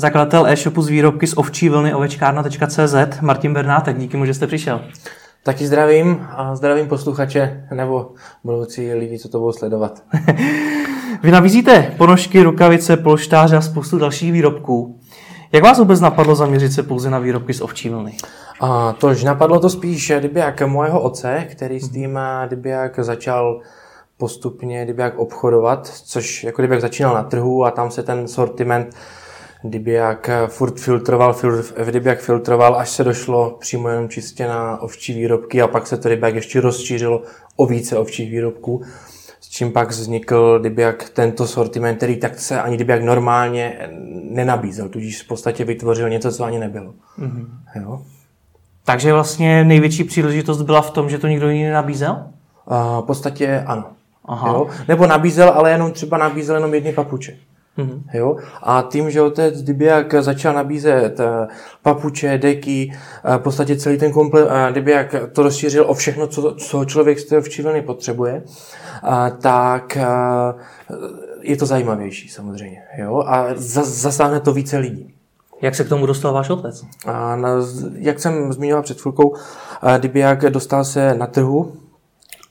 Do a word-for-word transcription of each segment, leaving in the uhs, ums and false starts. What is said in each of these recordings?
Zakladatel e-shopu z výrobky z ovčí vlny ovečkárna tečka cé zet Martin Bernát, tak díky mu, že jste přišel. Taky zdravím a zdravím posluchače nebo budoucí lidi, co to budou sledovat. Vy nabízíte ponožky, rukavice, polštáře a spoustu dalších výrobků. Jak vás vůbec napadlo zaměřit se pouze na výrobky z ovčí vlny? A tož napadlo to spíš jak mojeho otce, který s tím jak začal postupně jak obchodovat, což jako jak začínal na trhu a tam se ten sortiment kdyby jak furt filtroval, kdyby jak filtroval, až se došlo přímo jenom čistě na ovčí výrobky a pak se to kdyby jak ještě rozšířilo o více ovčích výrobků, s čím pak vznikl kdyby jak tento sortiment, který tak se ani kdyby jak normálně nenabízel, tudíž v podstatě vytvořil něco, co ani nebylo. Mm-hmm. Jo? Takže vlastně největší příležitost byla v tom, že to nikdo jiný nenabízel? Uh, v podstatě ano. Aha. Jo? Nebo nabízel, ale jenom třeba nabízel jenom jedny papuče. Mm-hmm. Jo? A tím, že otec Dybiak začal nabízet papuče, deky, v podstatě celý ten komplet, Dybiak to rozšířil o všechno, co, co člověk z té ovčí vlny potřebuje, a, tak a, je to zajímavější samozřejmě. Jo? A za, zasáhne to více lidí. Jak se k tomu dostal váš otec? A na, jak jsem zmiňoval před chvilkou, Dybiak dostal se na trhu,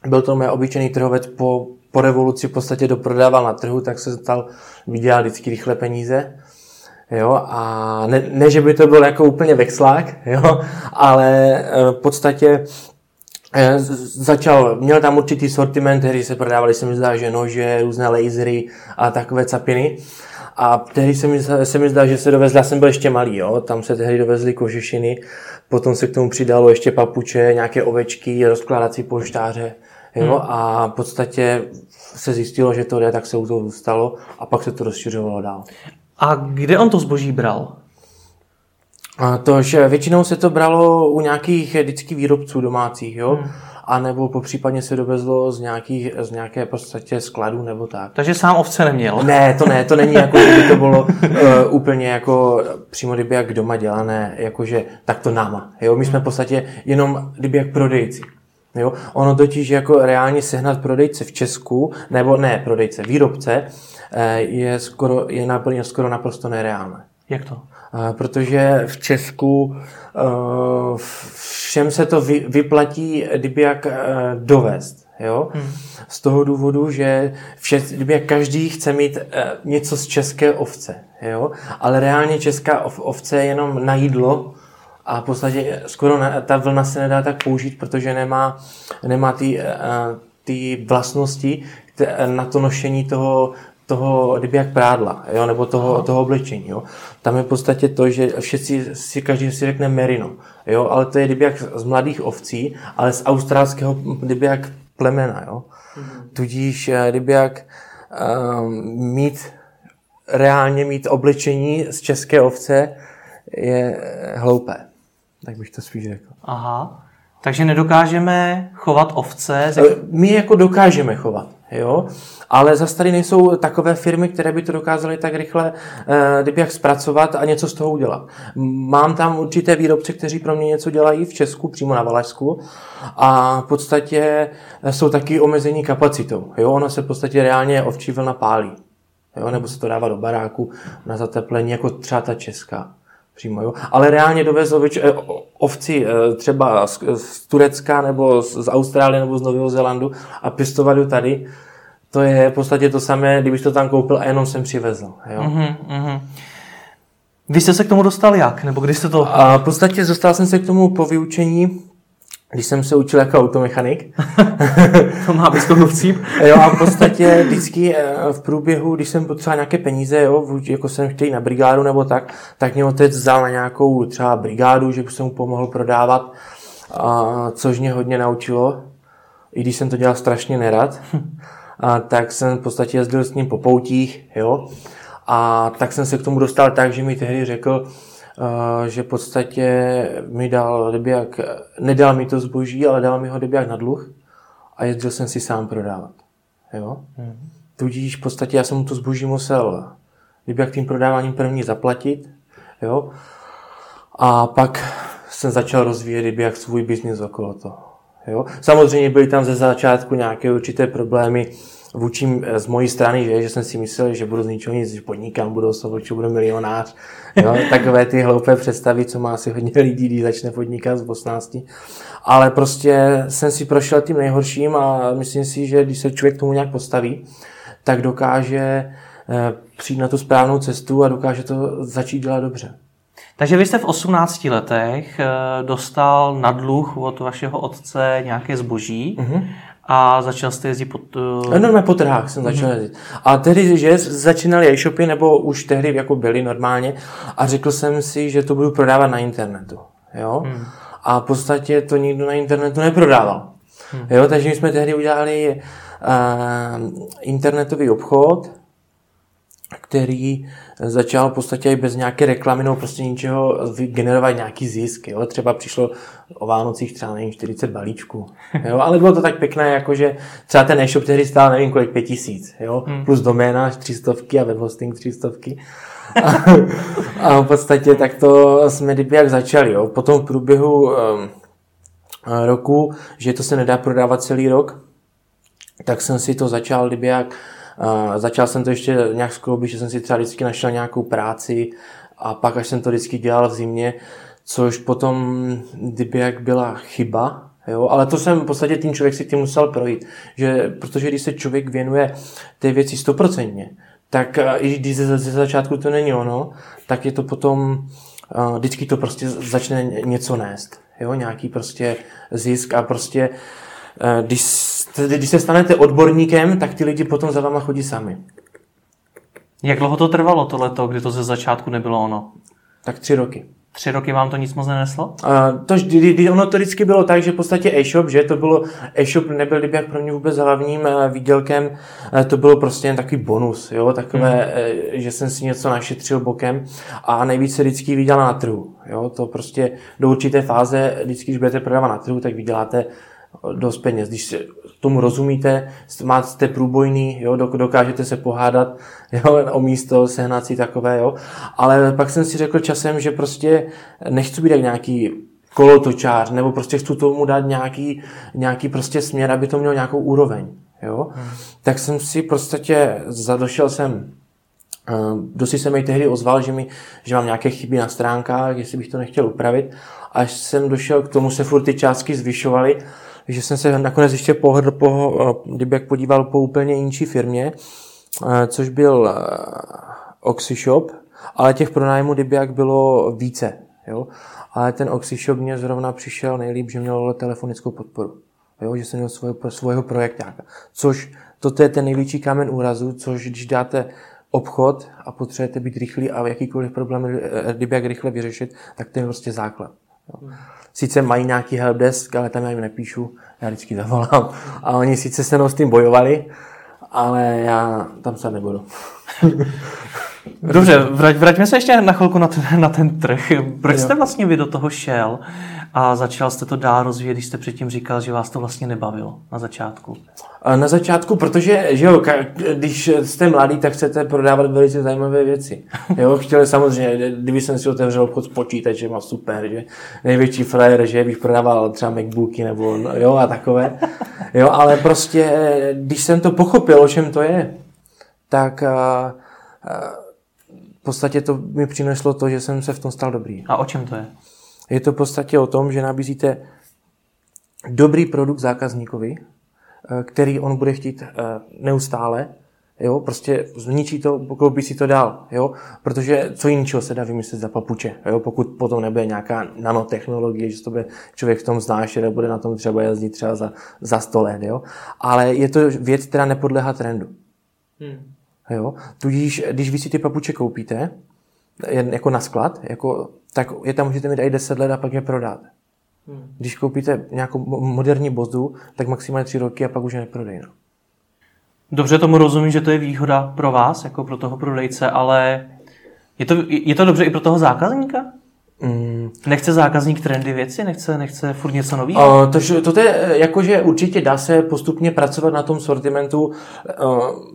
byl to můj obyčejný trhovec po Po revoluci v podstatě doprodával na trhu, tak se stal, vydělal vždycky rychle peníze. Jo, a ne, ne, že by to byl jako úplně vexlák, jo, ale v podstatě začal, měl tam určitý sortiment, který se prodávaly, se mi zdá, že nože, různé lasery a takové capiny. A tehdy se mi, se mi zdá, že se dovezla, jsem byl ještě malý, jo? Tam se tehdy dovezly kožešiny, potom se k tomu přidalo ještě papuče, nějaké ovečky, rozkládací polštáře. Jo, hmm. A v podstatě se zjistilo, že to jde, tak se u toho zůstalo a pak se to rozšiřovalo dál. A kde on to zboží bral? A tož většinou se to bralo u nějakých vždycky výrobců domácích, jo? Hmm. A nebo popřípadně se dovezlo z, nějakých, z nějaké podstatě skladu nebo tak. Takže sám ovce neměl. Ne, to ne, to není jako, kdyby to bylo uh, úplně jako přímo kdyby jak doma dělané, jakože tak to náma. Jo? My jsme v podstatě jenom kdyby jak prodejci. Jo? Ono totiž jako reálně sehnat prodejce v Česku, nebo ne prodejce, výrobce, je skoro, je naplně skoro naprosto nereálné. Jak to? Protože v Česku všem se to vyplatí, kdyby jak dovést. Jo? Hmm. Z toho důvodu, že vše, kdyby jak každý chce mít něco z české ovce. Jo? Ale reálně česká ovce je jenom na jídlo, a v podstatě skoro ne, ta vlna se nedá tak použít, protože nemá, nemá ty, ty vlastnosti na to nošení toho, toho kdyby jak prádla, jo, nebo toho, toho oblečení. Jo. Tam je v podstatě to, že všichni si každý si řekne merino, jo, ale to je kdyby jak z mladých ovcí, ale z australského kdyby jak plemena. Jo. Mhm. Tudíž kdyby jak um, mít, reálně mít oblečení z české ovce je hloupé. Tak bych to spíš řekl. Aha, takže nedokážeme chovat ovce? Z... My jako dokážeme chovat, jo, ale zase tady nejsou takové firmy, které by to dokázaly tak rychle kdyby jak zpracovat a něco z toho udělat. Mám tam určité výrobce, kteří pro mě něco dělají v Česku, přímo na Valašsku a v podstatě jsou taky omezení kapacitou, jo, ono se v podstatě reálně ovčí vlna pálí, jo, nebo se to dává do baráku na zateplení, jako třeba ta česká. Přímo, jo. Ale reálně dovezl ovci třeba z, z Turecka nebo z, z Austrálie nebo z Nového Zélandu a pěstovali tady. To je v podstatě to samé, kdybych to tam koupil a jenom jsem přivezl. Jo. Mm-hmm, mm-hmm. Vy jste se k tomu dostal jak? Nebo kdy jste to... A v podstatě dostal jsem se k tomu po vyučení, když jsem se učil jako automechanik. To má být vtip. Jo, a v podstatě vždycky v průběhu, když jsem potřeboval nějaké peníze, jo, jako jsem chtěl na brigádu nebo tak, tak mě otec vzal na nějakou třeba brigádu, že jsem mu pomohl prodávat, a, což mě hodně naučilo, i když jsem to dělal strašně nerad, a, tak jsem v podstatě jezdil s ním po poutích, jo, a tak jsem se k tomu dostal tak, že mi tehdy řekl, že v podstatě mi dal jak, nedal mi to zboží, ale dal mi ho jak na dluh a jezdil jsem si sám prodávat. Jo? Mm-hmm. Tudíž v podstatě já jsem mu to zboží musel jak tím prodáváním první zaplatit, jo? A pak jsem začal rozvíjet jak svůj biznis okolo toho. Jo? Samozřejmě byly tam ze začátku nějaké určité problémy, vůčím z mojí strany, že, že jsem si myslel, že budu z ničeho nic, že podnikám, budu osoboču, budu milionář. Jo? Takové ty hloupé představy, co má asi hodně lidí, když začne podnikat z osmnácti. Ale prostě jsem si prošel tím nejhorším a myslím si, že když se člověk tomu nějak postaví, tak dokáže přijít na tu správnou cestu a dokáže to začít dělat dobře. Takže vy jste v osmnácti letech dostal na dluh od vašeho otce nějaké zboží, mm-hmm. a začal jste jezdit po... Uh... Normálně po trhách jsem začal jezdit. Mm-hmm. A tehdy, že začínaly e-shopy, nebo už tehdy jako byly normálně, a řekl jsem si, že to budu prodávat na internetu. Jo? Mm. A v podstatě to nikdo na internetu neprodával. Mm. Jo? Takže my jsme tehdy udělali uh, internetový obchod, který začal v podstatě i bez nějaké reklamy nebo prostě ničeho generovat nějaký zisk. Jo? Třeba přišlo o Vánocích třeba nevím, čtyřicet balíčků. Jo? Ale bylo to tak pěkné, jakože třeba ten e-shop tehdy stál nevím kolik, pět tisíc. Jo? Hmm. Plus doména tři stovky a webhosting tři stovky. A, a v podstatě tak to jsme kdyby jak začali. Jo? Potom v průběhu um, roku, že to se nedá prodávat celý rok, tak jsem si to začal kdyby jak Uh, začal jsem to ještě nějak skloubit, že jsem si třeba vždycky našel nějakou práci a pak až jsem to vždycky dělal v zimě, což potom, kdyby jak byla chyba, jo, ale to jsem v podstatě tím člověk si tím musel projít, že, protože když se člověk věnuje té věci stoprocentně, tak i když ze, ze začátku to není ono, tak je to potom, uh, vždycky to prostě začne něco nést, jo, nějaký prostě zisk a prostě uh, když Když se stanete odborníkem, tak ti lidi potom za váma chodí sami. Jak dlouho to trvalo to leto, kdy to ze začátku nebylo ono? Tak tři roky. Tři roky vám to nic moc neneslo? Uh, to, ono to vždycky bylo tak, že v podstatě e-shop, že to bylo, e-shop nebyl jak pro mě vůbec hlavním uh, výdělkem, uh, to bylo prostě jen takový bonus, jo, takové, hmm. uh, že jsem si něco našetřil bokem a nejvíc se vždycky vydělá na trhu, jo, to prostě do určité fáze, vždycky, když budete prodávat na trhu, tak vyděláte dost peněz. Když tomu rozumíte, máte průbojný, jo, dokážete se pohádat, jo, o místo, sehnat si takové, jo. Ale pak jsem si řekl časem, že prostě nechci být jak nějaký kolotočář, nebo prostě chci tomu dát nějaký, nějaký prostě směr, aby to mělo nějakou úroveň, jo. Hmm. Tak jsem si prostě zadošel jsem, dosti jsem jej tehdy ozval, že, mi, že mám nějaké chyby na stránkách, jestli bych to nechtěl upravit. Až jsem došel, k tomu se furt ty částky zvyšovaly, že jsem se nakonec ještě pohodl, po, kdyby jak podíval po úplně jinší firmě, což byl Oxyshop, ale těch pronájmů kdyby jak bylo více. Jo? Ale ten Oxyshop mě zrovna přišel nejlíp, že měl telefonickou podporu, jo? Že jsem měl svoje, svého projektáka. Což toto je ten největší kámen úrazu, což když dáte obchod a potřebujete být rychlý a jakýkoliv problém kdyby jak rychle vyřešit, tak to je prostě základ. Jo? Sice mají nějaký helpdesk, ale tam já jim nepíšu, já vždycky zavolám. A oni sice se mnou s tím bojovali, ale já tam se nebudu. Dobře, vrať, vraťme se ještě na chvilku na ten, na ten trh. Proč jste vlastně vy do toho šel a začal jste to dál rozvíjet, když jste předtím říkal, že vás to vlastně nebavilo na začátku? Na začátku, protože že jo, když jste mladý, tak chcete prodávat velice zajímavé věci. Jo, chtěli samozřejmě, kdyby jsem si otevřel obchod s počítačem a super, že největší frajer, že bych prodával třeba MacBooky nebo jo a takové. Jo, ale prostě, když jsem to pochopil, o čem to je, tak a, a, v podstatě to mi přineslo to, že jsem se v tom stal dobrý. A o čem to je? Je to v podstatě o tom, že nabízíte dobrý produkt zákazníkovi, který on bude chtít neustále, jo, prostě zničí to, koupí si to dál, jo, protože co jiného se dá vymyslet za papuče, jo, pokud potom nebude nějaká nanotechnologie, že to bude člověk v tom znášet a bude na tom třeba jezdit třeba za, za sto let, jo, ale je to věc, která nepodléhá trendu. Hmm. Jo? Tudíž, když vy si ty papuče koupíte, jako na sklad, jako, tak je tam můžete mít i deset let a pak je prodáte. Hmm. Když koupíte nějakou moderní bozdu, tak maximálně tři roky a pak už je neprodejno. Dobře, tomu rozumím, že to je výhoda pro vás, jako pro toho prodejce, ale je to, je to dobře i pro toho zákazníka? Mm. Nechce zákazník trendy věci? Nechce, nechce furt něco nového? Uh, to, to, to je, jakože určitě dá se postupně pracovat na tom sortimentu, uh,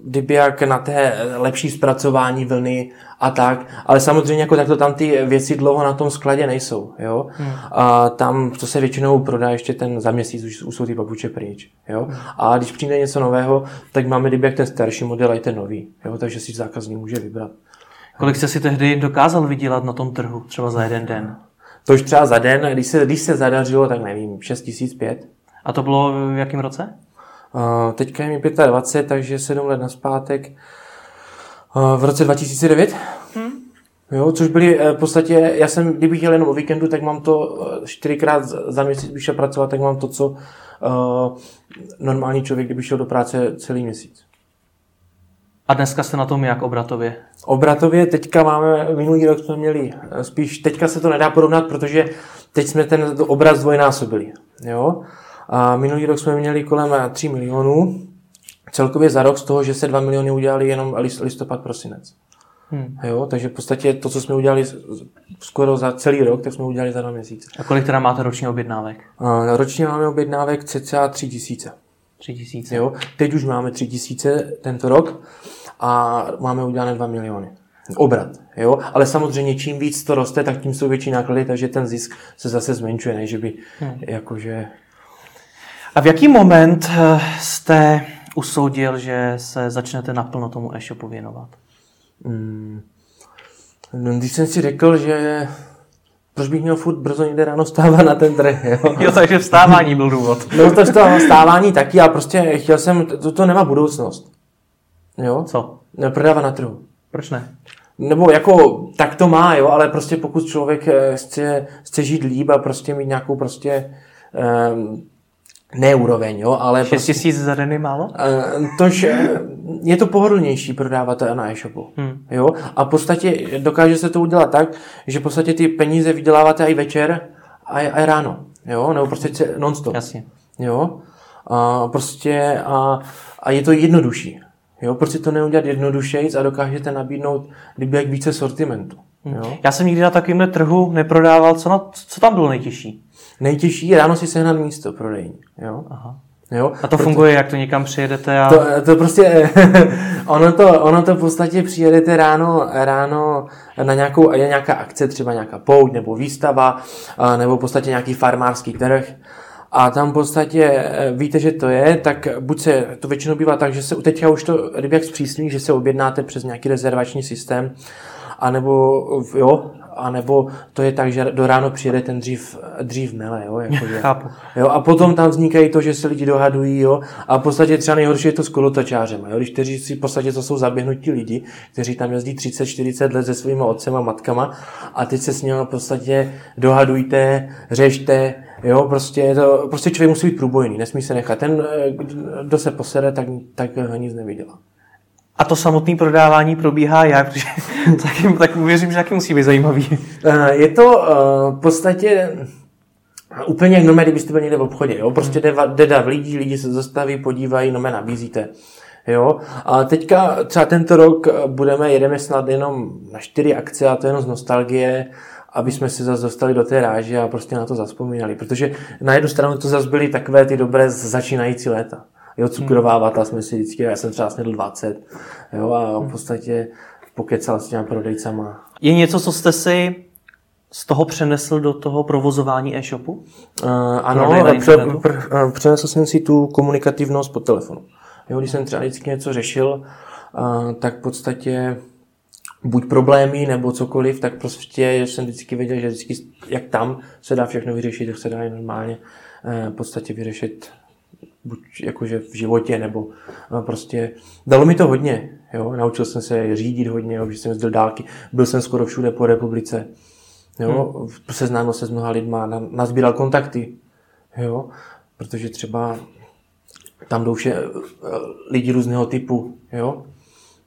kdyby jak na té lepší zpracování vlny a tak, ale samozřejmě jako takto tam ty věci dlouho na tom skladě nejsou, jo. Hmm. A tam, co se většinou prodá ještě ten za měsíc, už, už jsou ty papuče pryč, jo. Hmm. A když přijde něco nového, tak máme kdyby jak ten starší model a i ten nový, jo, takže si zákazník může vybrat. Kolik jste si tehdy dokázal vydělat na tom trhu, třeba za jeden den? To už třeba za den, když se, když se zadařilo, tak nevím, šest tisíc pět. A to bylo v jakém roce? Uh, teďka je mi dvacet pět, takže sedm let naspátek. Uh, v roce dva tisíce devět. Hmm. Jo, což byly v podstatě, já jsem, kdybych jel jenom o víkendu, tak mám to čtyřikrát za měsíc, když šel pracovat, tak mám to, co uh, normální člověk, kdyby šel do práce celý měsíc. A dneska jste na tom jak obratově? Obratově teďka máme, minulý rok jsme měli, spíš teďka se to nedá porovnat, protože teď jsme ten obrat zdvojnásobili. Jo? A minulý rok jsme měli kolem tři milionů, celkově za rok, z toho, že se dva miliony udělali jenom listopad, prosinec. Hmm. Jo? Takže v podstatě to, co jsme udělali skoro za celý rok, tak jsme udělali za dva měsíce. A kolik teda máte ročně objednávek? A ročně máme objednávek cca tři tisíce. Tři tisíce. Jo, teď už máme tři tisíce tento rok a máme udělané dva miliony. Obrat, jo, ale samozřejmě čím víc to roste, tak tím jsou větší náklady, takže ten zisk se zase zmenšuje, ne, že by hmm. jakože... A v jaký moment jste usoudil, že se začnete naplno tomu e-shopu věnovat? Hmm. No, když jsem si řekl, že... Proč bych měl furt brzo někde ráno vstávat na ten trh, jo? Jo, takže vstávání byl důvod. No to vstávání taky, ale prostě chtěl jsem, to, to nemá budoucnost. Jo? Co? Prodávat na trhu. Proč ne? Nebo jako, tak to má, jo, ale prostě pokud člověk chce, chce žít líp a prostě mít nějakou prostě... Um, ne úroveň, jo, ale... šest tisíc za den je málo? Tož je to pohodlnější prodávat na e-shopu, hmm. jo, a v podstatě dokáže se to udělat tak, že v podstatě ty peníze vyděláváte i večer, i ráno, jo, nebo prostě non-stop. Jasně. Jo, a prostě a, a je to jednodušší, jo, prostě to neudělat jednodušejc a dokážete nabídnout kdyby jak více sortimentu, jo. Já jsem nikdy na takovémhle trhu neprodával, co, na, co tam bylo nejtěžší? Nejtěžší je ráno si sehnat místo prodejní. Jo? Aha. Jo? A to proto... funguje, jak to někam přijedete a... To, to prostě, ono to, ono to v podstatě přijedete ráno, ráno na nějakou, nějaká akce, třeba nějaká pouť nebo výstava, nebo v podstatě nějaký farmářský trh. A tam v podstatě víte, že to je, tak buď se, to většinou bývá tak, že se teďka už to, kdyby jak zpřísní, že se objednáte přes nějaký rezervační systém, anebo, jo, a nebo to je tak, že do ráno přijede ten dřív, dřív mele, jo, jakože. Chápu. Jo, a potom tam vznikají to, že se lidi dohadují, jo, a v podstatě třeba nejhorší je to s kolotočářema, jo, když kteří si v podstatě to jsou zaběhnutí lidi, kteří tam jezdí třicet čtyřicet let se svýma otcema, matkama a teď se s nimi v podstatě dohadujte, řešte, jo, prostě, to, prostě člověk musí být průbojný, nesmí se nechat, ten, kdo se posede, tak, tak nic nevydělá. A to samotné prodávání probíhá jak? Protože tak, tak uvěřím, že taky musí být zajímavý. Je to uh, v podstatě úplně jak nome, kdybyste byl někde v obchodě. Jo? Prostě jde, jde dav lidí, lidi se zastaví, podívají, nome nabízíte. Jo? A teďka třeba tento rok budeme, jedeme snad jenom na čtyři akce a to jenom z nostalgie, aby jsme se zase dostali do té ráže a prostě na to zazpomínali. Protože na jednu stranu to zase byly takové ty dobré začínající léta. Jo, cukrová vata jsme si vždycky, já jsem třeba snědl dvacet, jo, a v podstatě pokecal s těma prodejcama. Je něco, co jste si z toho přenesl do toho provozování e-shopu? Uh, ano, pr- pr- přenesl jsem si tu komunikativnost po telefonu. Jo, když jsem třeba vždycky něco řešil, uh, tak v podstatě buď problémy nebo cokoliv, tak prostě jsem vždycky věděl, že vždycky, jak tam se dá všechno vyřešit, tak se dá normálně uh, v podstatě vyřešit buď jakože v životě, nebo prostě, dalo mi to hodně, jo, naučil jsem se řídit hodně, jo, že jsem jezdil dálky, byl jsem skoro všude po republice, jo, hmm. seznámil se s mnoha lidma, nazbíral kontakty, jo, protože třeba tam jdou vše, lidi různého typu, jo,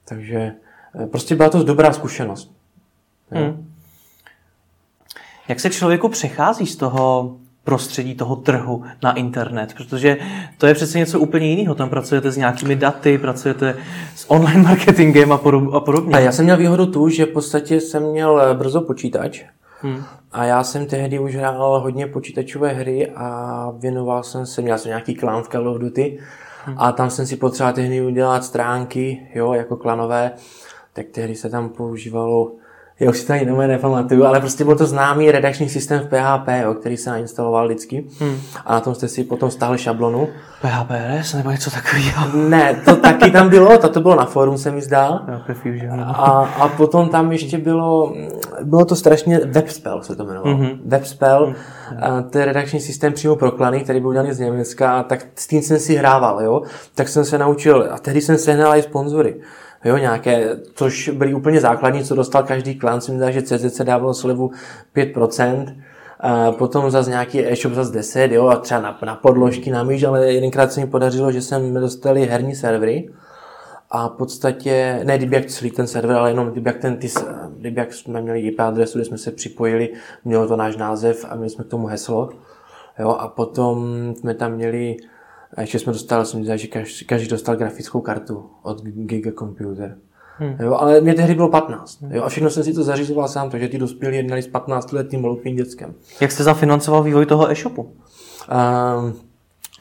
takže prostě byla to dobrá zkušenost. Hmm. Jak se člověku přechází z toho prostředí toho trhu na internet, protože to je přece něco úplně jiného. Tam pracujete s nějakými daty, pracujete s online marketingem a podobně. A já jsem měl výhodu tu, že v podstatě jsem měl brzo počítač Hmm. A já jsem tehdy už hrál hodně počítačové hry a věnoval jsem se, měl jsem nějaký klan v Call of Duty hmm. a tam jsem si potřeboval tehdy udělat stránky, jo, jako klanové, tak tehdy se tam používalo, já už si to ani nepamatuju, ale prostě byl to známý redakční systém v P H P, jo, který se nainstaloval vždycky hmm. a na tom jste si potom stáhli šablonu. P H P S nebo něco takového? Ne, to taky tam bylo, to, to bylo na fórum, se mi zdá. A, a potom tam ještě bylo, bylo to strašně, Webspell se to jmenovalo. Mm-hmm. Webspell, mm-hmm. to je redakční systém přímo pro klany, který byl udělaný z Německa, tak s tím jsem si hrával, jo, tak jsem se naučil a tehdy jsem sehnal i sponzory. Jo, nějaké, což byly úplně základní, co dostal každý klan, si myslím, že C Z C dávalo slevu pět procent, a potom zase nějaký e-shop zase deset, jo, a třeba na, na podložky, na míč, ale jedenkrát se mi podařilo, že jsme dostali herní servery a v podstatě, ne kdyby jak celý ten server, ale jenom kdyby jak, ten, kdyby jak jsme měli I P adresu, kde jsme se připojili, mělo to náš název a měli jsme k tomu heslo, jo, a potom jsme tam měli a ještě jsme dostali, jsem říkal, že každý, každý dostal grafickou kartu od Giga Computer. Hmm. Jo, ale mě tehdy bylo patnáct. Jo, a všechno jsem si to zařizoval sám, takže ty dospělí jednali s patnáctiletým maloupým dětskem. Jak jste zafinancoval vývoj toho e-shopu? Uh,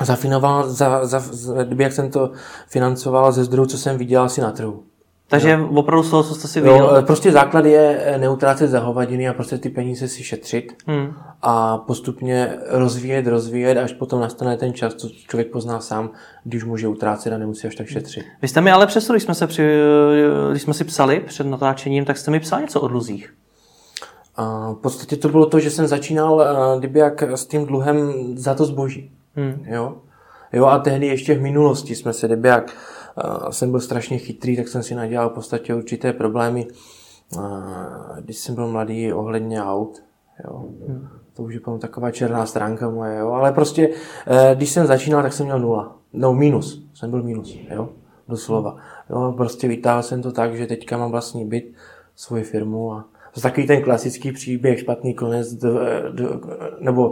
zafinoval, za, za, za, kdyby jak jsem to financoval ze zdrojů, co jsem viděl asi na trhu. Takže no. Opravdu z toho, co jste si viděl? Prostě základ je neutrácet za hovadiny a prostě ty peníze si šetřit hmm. a postupně rozvíjet, rozvíjet, až potom nastane ten čas, co člověk pozná sám, když může utrácet a nemusí až tak šetřit. Vy jste mi ale přesto, když jsme, se při, když jsme si psali před natáčením, tak jste mi psal něco o dluzích. A v podstatě to bylo to, že jsem začínal kdyby jak s tím dluhem za to zboží. Hmm. Jo? Jo, a tehdy ještě v minulosti jsme se kdyby jak Uh, jsem byl strašně chytrý, tak jsem si nadělal v podstatě určité problémy, uh, když jsem byl mladý ohledně aut. Jo. Hmm. To už je potom taková černá stránka moje, jo. Ale prostě, uh, když jsem začínal, tak jsem měl nula. No, minus. Jsem byl minus, jo. Doslova. Jo, prostě vytáhl jsem to tak, že teďka mám vlastní byt, svoji firmu a takový ten klasický příběh, špatný konec, d, d, nebo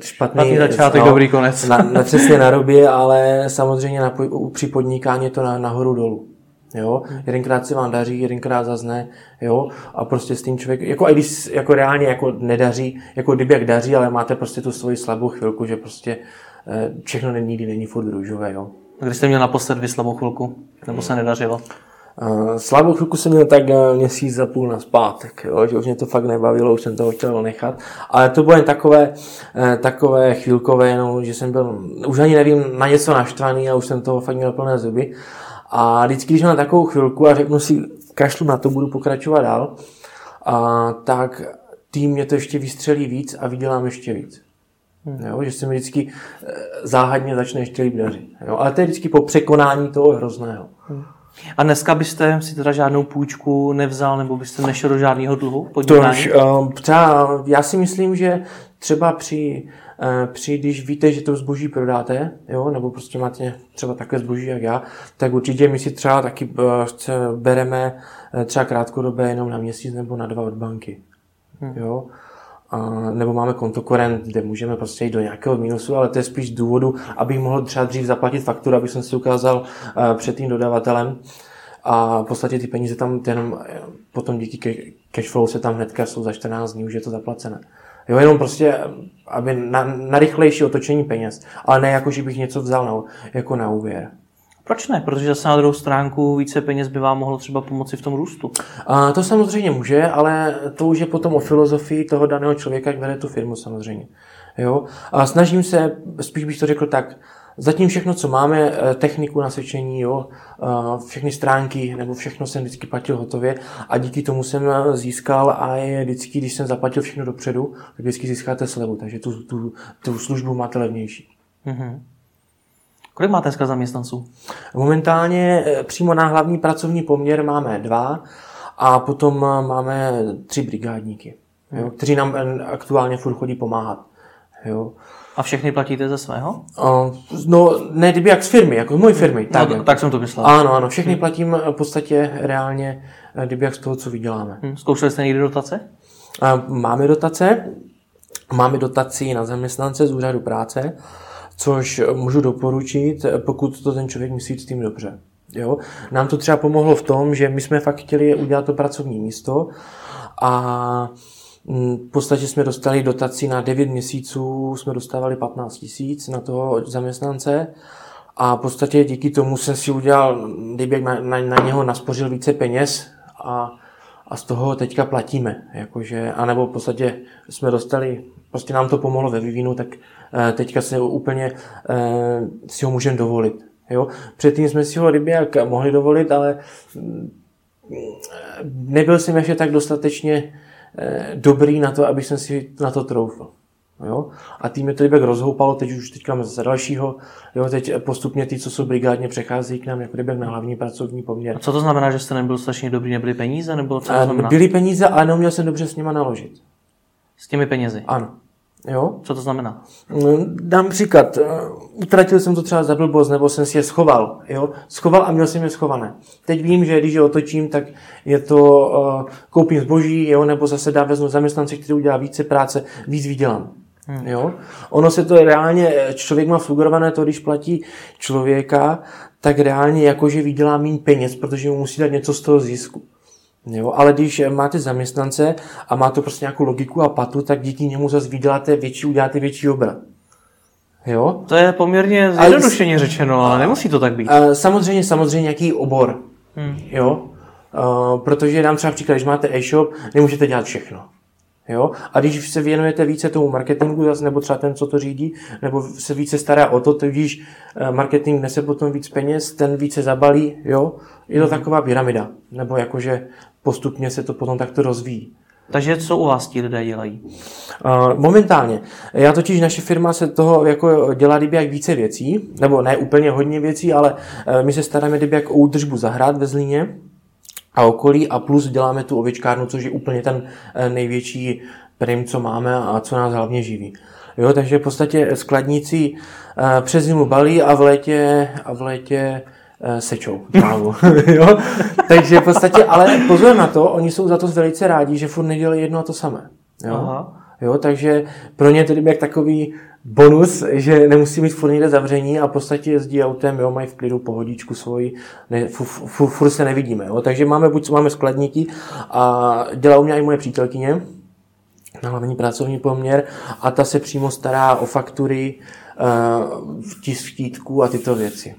špatný, špatný začátek, no, dobrý konec. Na, na, přesně na robě, ale samozřejmě na, při podnikání je to na, nahoru dolů. Jo? Jedenkrát se vám daří, jedenkrát zas ne, jo? A prostě s tím člověk, jako i když jako reálně jako nedaří, jako kdyby jak daří, ale máte prostě tu svoji slabou chvilku, že prostě všechno nikdy není furt růžové. Jo? A když jste měl naposled vy slabou chvilku, nebo se nedařilo? Slabou chvilku jsem měl tak měsíc a půl na zpátek, jo, že už mě to fakt nebavilo, už jsem toho chtěl nechat, ale to bylo jen takové, takové chvilkové, jenom, že jsem byl, už ani nevím, na něco naštvaný a už jsem toho fakt měl plné zuby a vždycky, když mám takovou chvilku a řeknu si, kašlu na to, budu pokračovat dál, a tak tým mě to ještě vystřelí víc a vydělám ještě víc. Jo, že se mi vždycky záhadně začne ještě líp dařit, jo, ale to je vždycky po překonání toho hrozného. A dneska byste si teda žádnou půjčku nevzal, nebo byste nešel do žádného dluhu? Tož, um, třeba, já si myslím, že třeba při, uh, při, když víte, že to zboží prodáte, jo, nebo prostě máte třeba takové zboží, jak já, tak určitě my si třeba taky uh, bereme uh, třeba krátkodobě jenom na měsíc nebo na dva od banky. Hmm. Jo? Uh, nebo máme konto korent, kde můžeme prostě jít do nějakého mínusu, ale to je spíš důvodu, abych mohl třeba dřív zaplatit fakturu, abych jsem si ukázal uh, před tím dodavatelem a v podstatě ty peníze tam jenom, potom díky cashflow se tam hnedka jsou za čtrnáct dní, už je to zaplacené. Jo, jenom prostě, aby na, na rychlejší otočení peněz, ale ne jako, že bych něco vzal na, jako na úvěr. Proč ne? Protože zase na druhou stránku více peněz by vám mohlo třeba pomoci v tom růstu. A to samozřejmě může, ale to už je potom o filozofii toho daného člověka, jak vede tu firmu samozřejmě. Jo? A snažím se, spíš bych to řekl tak, zatím všechno, co máme, techniku na sečení, jo, všechny stránky, nebo všechno jsem vždycky platil hotově a díky tomu jsem získal a je vždycky, když jsem zaplatil všechno dopředu, tak vždycky získáte slevu, takže tu, tu, tu službu máte levnější. Mhm. Kolik máte dneska zaměstnanců? Momentálně přímo na hlavní pracovní poměr máme dva a potom máme tři brigádníky, jo, kteří nám aktuálně furt chodí pomáhat. Jo. A všechny platíte ze svého? No, ne, kdyby jak z firmy, jako z mojí firmy. Tak, no, tak jsem to myslel. Ano, ano, všechny hmm. platím v podstatě reálně, kdyby jak z toho, co vyděláme. Hmm. Zkoušeli jste někdy dotace? Máme dotace. Máme dotaci na zaměstnance z úřadu práce. Což můžu doporučit, pokud to ten člověk myslí s tím dobře. Jo? Nám to třeba pomohlo v tom, že my jsme fakt chtěli udělat to pracovní místo a V podstatě jsme dostali dotaci na devět měsíců, jsme dostávali patnáct tisíc na toho zaměstnance a v podstatě díky tomu jsem si udělal, kdybych na, na, na něho naspořil více peněz a, a z toho teďka platíme. Jakože, anebo v podstatě jsme dostali, prostě nám to pomohlo ve vývinu, tak teďka se úplně si ho můžeme dovolit. Jo? Předtím jsme si ho kdybych mohli dovolit, ale nebyl jsem ještě tak dostatečně dobrý na to, abych jsem si na to troufal. Jo? A tým je to kdybych rozhoupalo, teď už teďka máme zase dalšího, jo? Teď postupně ty, co jsou brigádně, přechází k nám jako kdybych na hlavní pracovní poměr. A co to znamená, že jste nebyl strašně dobrý, nebyly peníze? Nebo co to znamená? Byly peníze, ale neuměl jsem dobře s nima naložit. S těmi penězi? Ano. Jo? Co to znamená? Dám příklad. Utratil jsem to třeba za blbost, nebo jsem si je schoval. Jo? Schoval a měl jsem je schované. Teď vím, že když je otočím, tak je to uh, koupím zboží, jo? Nebo zase dá vezmu zaměstnance, který udělá více práce, víc vydělám. Hmm. Jo? Ono se to reálně, člověk má flugrované to, když platí člověka, tak reálně jakože vydělá méně peněz, protože mu musí dát něco z toho zisku. Jo, ale když máte zaměstnance a má to prostě nějakou logiku a patu, tak díky němu zase vyděláte větší, uděláte větší obrat. Jo? To je poměrně zjednodušeně řečeno, ale nemusí to tak být. Samozřejmě, samozřejmě nějaký obor. Hmm. Jo? Uh, protože dám třeba příklad, když máte e-shop, nemůžete dělat všechno. Jo? A když se věnujete více tomu marketingu, nebo třeba ten, co to řídí, nebo se více stará o to, tudíž marketing nese potom víc peněz, ten více zabalí, jo? Je to taková pyramida, nebo jakože postupně se to potom takto rozvíjí. Takže co u vás ti lidé dělají? Momentálně. Já totiž, naše firma se toho jako dělá kdyby jak více věcí, nebo ne úplně hodně věcí, ale my se staráme kdyby jak o údržbu zahrad ve Zlíně a okolí a plus děláme tu ovečkárnu, což je úplně ten největší prim, co máme a co nás hlavně živí. Jo, takže v podstatě skladníci přes zimu balí a v létě, a v létě sečou trávu. Jo? Takže v podstatě, ale pozor na to, oni jsou za to velice rádi, že furt nedělají jedno a to samé. Jo? Aha. Jo, takže pro ně tedy jak takový bonus, že nemusí mít furt někde zavření a v podstatě jezdí autem, jo, mají v klidu pohodičku svoji, ne, fu, fu, furt se nevidíme. Jo? Takže máme buď máme skladníky a dělá u mě i moje přítelkyně, na hlavní pracovní poměr a ta se přímo stará o faktury, tisk štítků a tyto věci.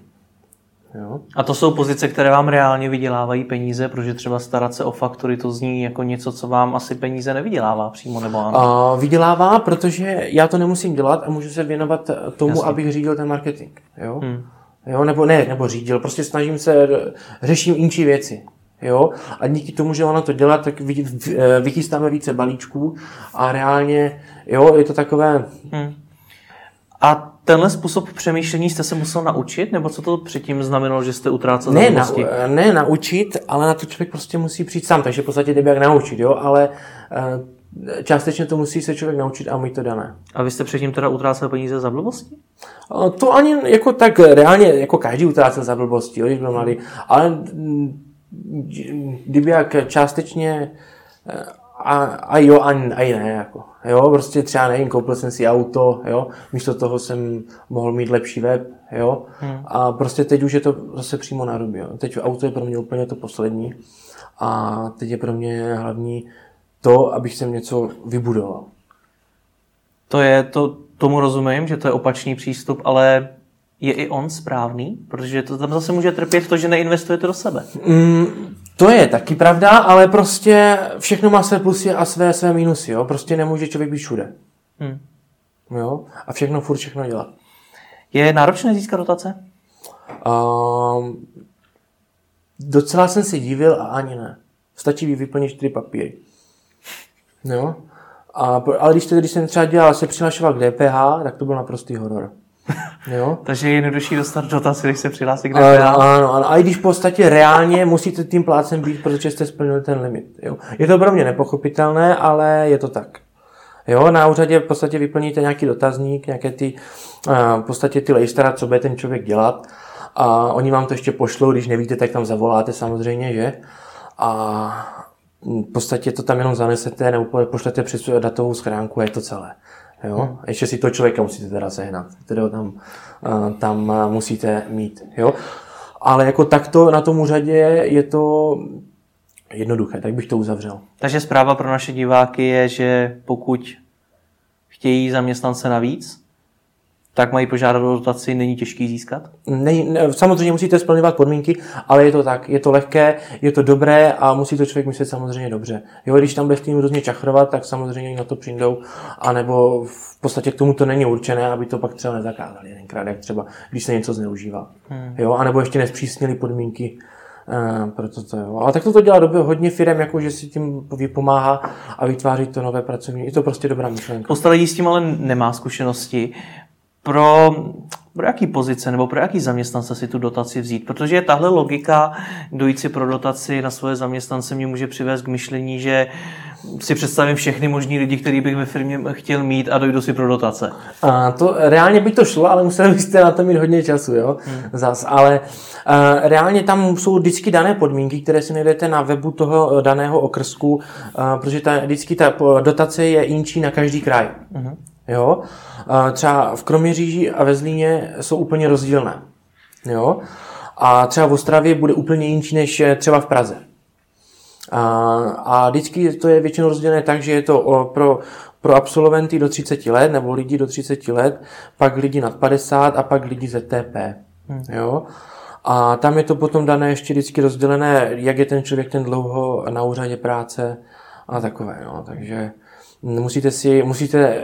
Jo. A to jsou pozice, které vám reálně vydělávají peníze, protože třeba starat se o faktury, to zní jako něco, co vám asi peníze nevydělává přímo, nebo ano? A vydělává, protože já to nemusím dělat a můžu se věnovat tomu, jasně, abych řídil ten marketing. Jo? Hmm. Jo, nebo ne, nebo řídil, prostě snažím se, řeším inčí věci. Jo? A díky tomu, že ona to dělá, tak vychystáme více balíčků a reálně, jo, je to takové... Hmm. A tenhle způsob přemýšlení jste se musel naučit? Nebo co to předtím znamenalo, že jste utrácel za vlastní? Ne, na, ne naučit, ale na to člověk prostě musí přijít sám. Takže v podstatě jde jak naučit, jo? Ale e, částečně to musí se člověk naučit a umí to dané. A vy jste předtím teda utrácel peníze za blbosti? A to ani jako tak reálně, jako každý utrácel za blbosti, jo, když byl mladý. Ale kdyby jak částečně... A, a jo, ani a ne, jako. Jo, prostě třeba nevím, koupil jsem si auto, jo, místo toho jsem mohl mít lepší web, jo, hmm. A prostě teď už je to zase přímo na ruby, jo. Teď auto je pro mě úplně to poslední a teď je pro mě hlavní to, abych jsem něco vybudoval. To je, to, tomu rozumím, že to je opačný přístup, ale je i on správný? Protože to tam zase může trpět to, že neinvestujete do sebe. Mm. To je taky pravda, ale prostě všechno má své plusy a své své minusy, jo. Prostě nemůže člověk být všude. Hmm. Jo, a všechno furt všechno dělat. Je náročné získat dotace? Uh, docela jsem si divil a ani ne. Stačí vyplnit čtyři papíry. Jo. A, ale když, tedy, když jsem třeba dělal, se přihlašoval k D P H, tak to byl naprostý horor. Jo? Takže je jednodušší dostat dotaci, když se přihlásí k D P H. Ano, ano, ano. A i když v podstatě reálně musíte tím plátcem být, protože jste splnili ten limit. Jo? Je to pro mě nepochopitelné, ale je to tak. Jo? Na úřadě v podstatě vyplníte nějaký dotazník, nějaké ty, v podstatě ty lejstara, co bude ten člověk dělat. A oni vám to ještě pošlou, když nevíte, tak tam zavoláte samozřejmě, že? A v podstatě to tam jenom zanesete nebo pošlete přes datovou schránku a je to celé. Jo? Hmm. Ještě si toho člověka musíte teda sehnat, kterého tam, tam musíte mít. Jo? Ale jako takto na tom úřadě je to jednoduché, tak bych to uzavřel. Takže zpráva pro naše diváky je, že pokud chtějí zaměstnance navíc, tak mají požádat o dotaci, není těžký získat? Ne, ne, samozřejmě musíte splňovat podmínky, ale je to tak, je to lehké, je to dobré a musí to člověk myslet samozřejmě dobře. Jo, když tam bude s tím různě čachrovat, tak samozřejmě na to přijdou, anebo v podstatě k tomu to není určené, aby to pak třeba nezakázali jedenkrát, jak třeba, když se něco zneužívá. Hmm. Jo, anebo ještě nespřísnili podmínky. Uh, proto to jo. Ale tak to, to dělá dobře hodně firem, jako že si tím vypomáhá a vytváří to nové pracovní. Je to prostě dobrá myšlenka. Spousta lidí s tím ale nemá zkušenosti. Pro, pro jaký pozice nebo pro jaký zaměstnance si tu dotaci vzít? Protože tahle logika dojít si pro dotaci na svoje zaměstnance mě může přivést k myšlení, že si představím všechny možný lidi, který bych ve firmě chtěl mít a dojdu si pro dotace. A to reálně by to šlo, ale museli byste na to mít hodně času, jo? Hmm. Zas, ale a, reálně tam jsou vždycky dané podmínky, které si najdete na webu toho daného okrsku, a, protože ta, vždycky ta dotace je inčí na každý kraj. Hmm. Jo? Třeba v Kroměříži a ve Zlíně jsou úplně rozdílné. Jo? A třeba v Ostravě bude úplně jinčí než třeba v Praze. A, a vždycky to je většinou rozdělené tak, že je to pro, pro absolventy do třicet let, nebo lidi do třicet let, pak lidi nad padesát a pak lidi Z T P. Hmm. Jo? A tam je to potom dané ještě vždycky rozdělené, jak je ten člověk ten dlouho na úřadě práce a takové. No. Takže... Musíte si, musíte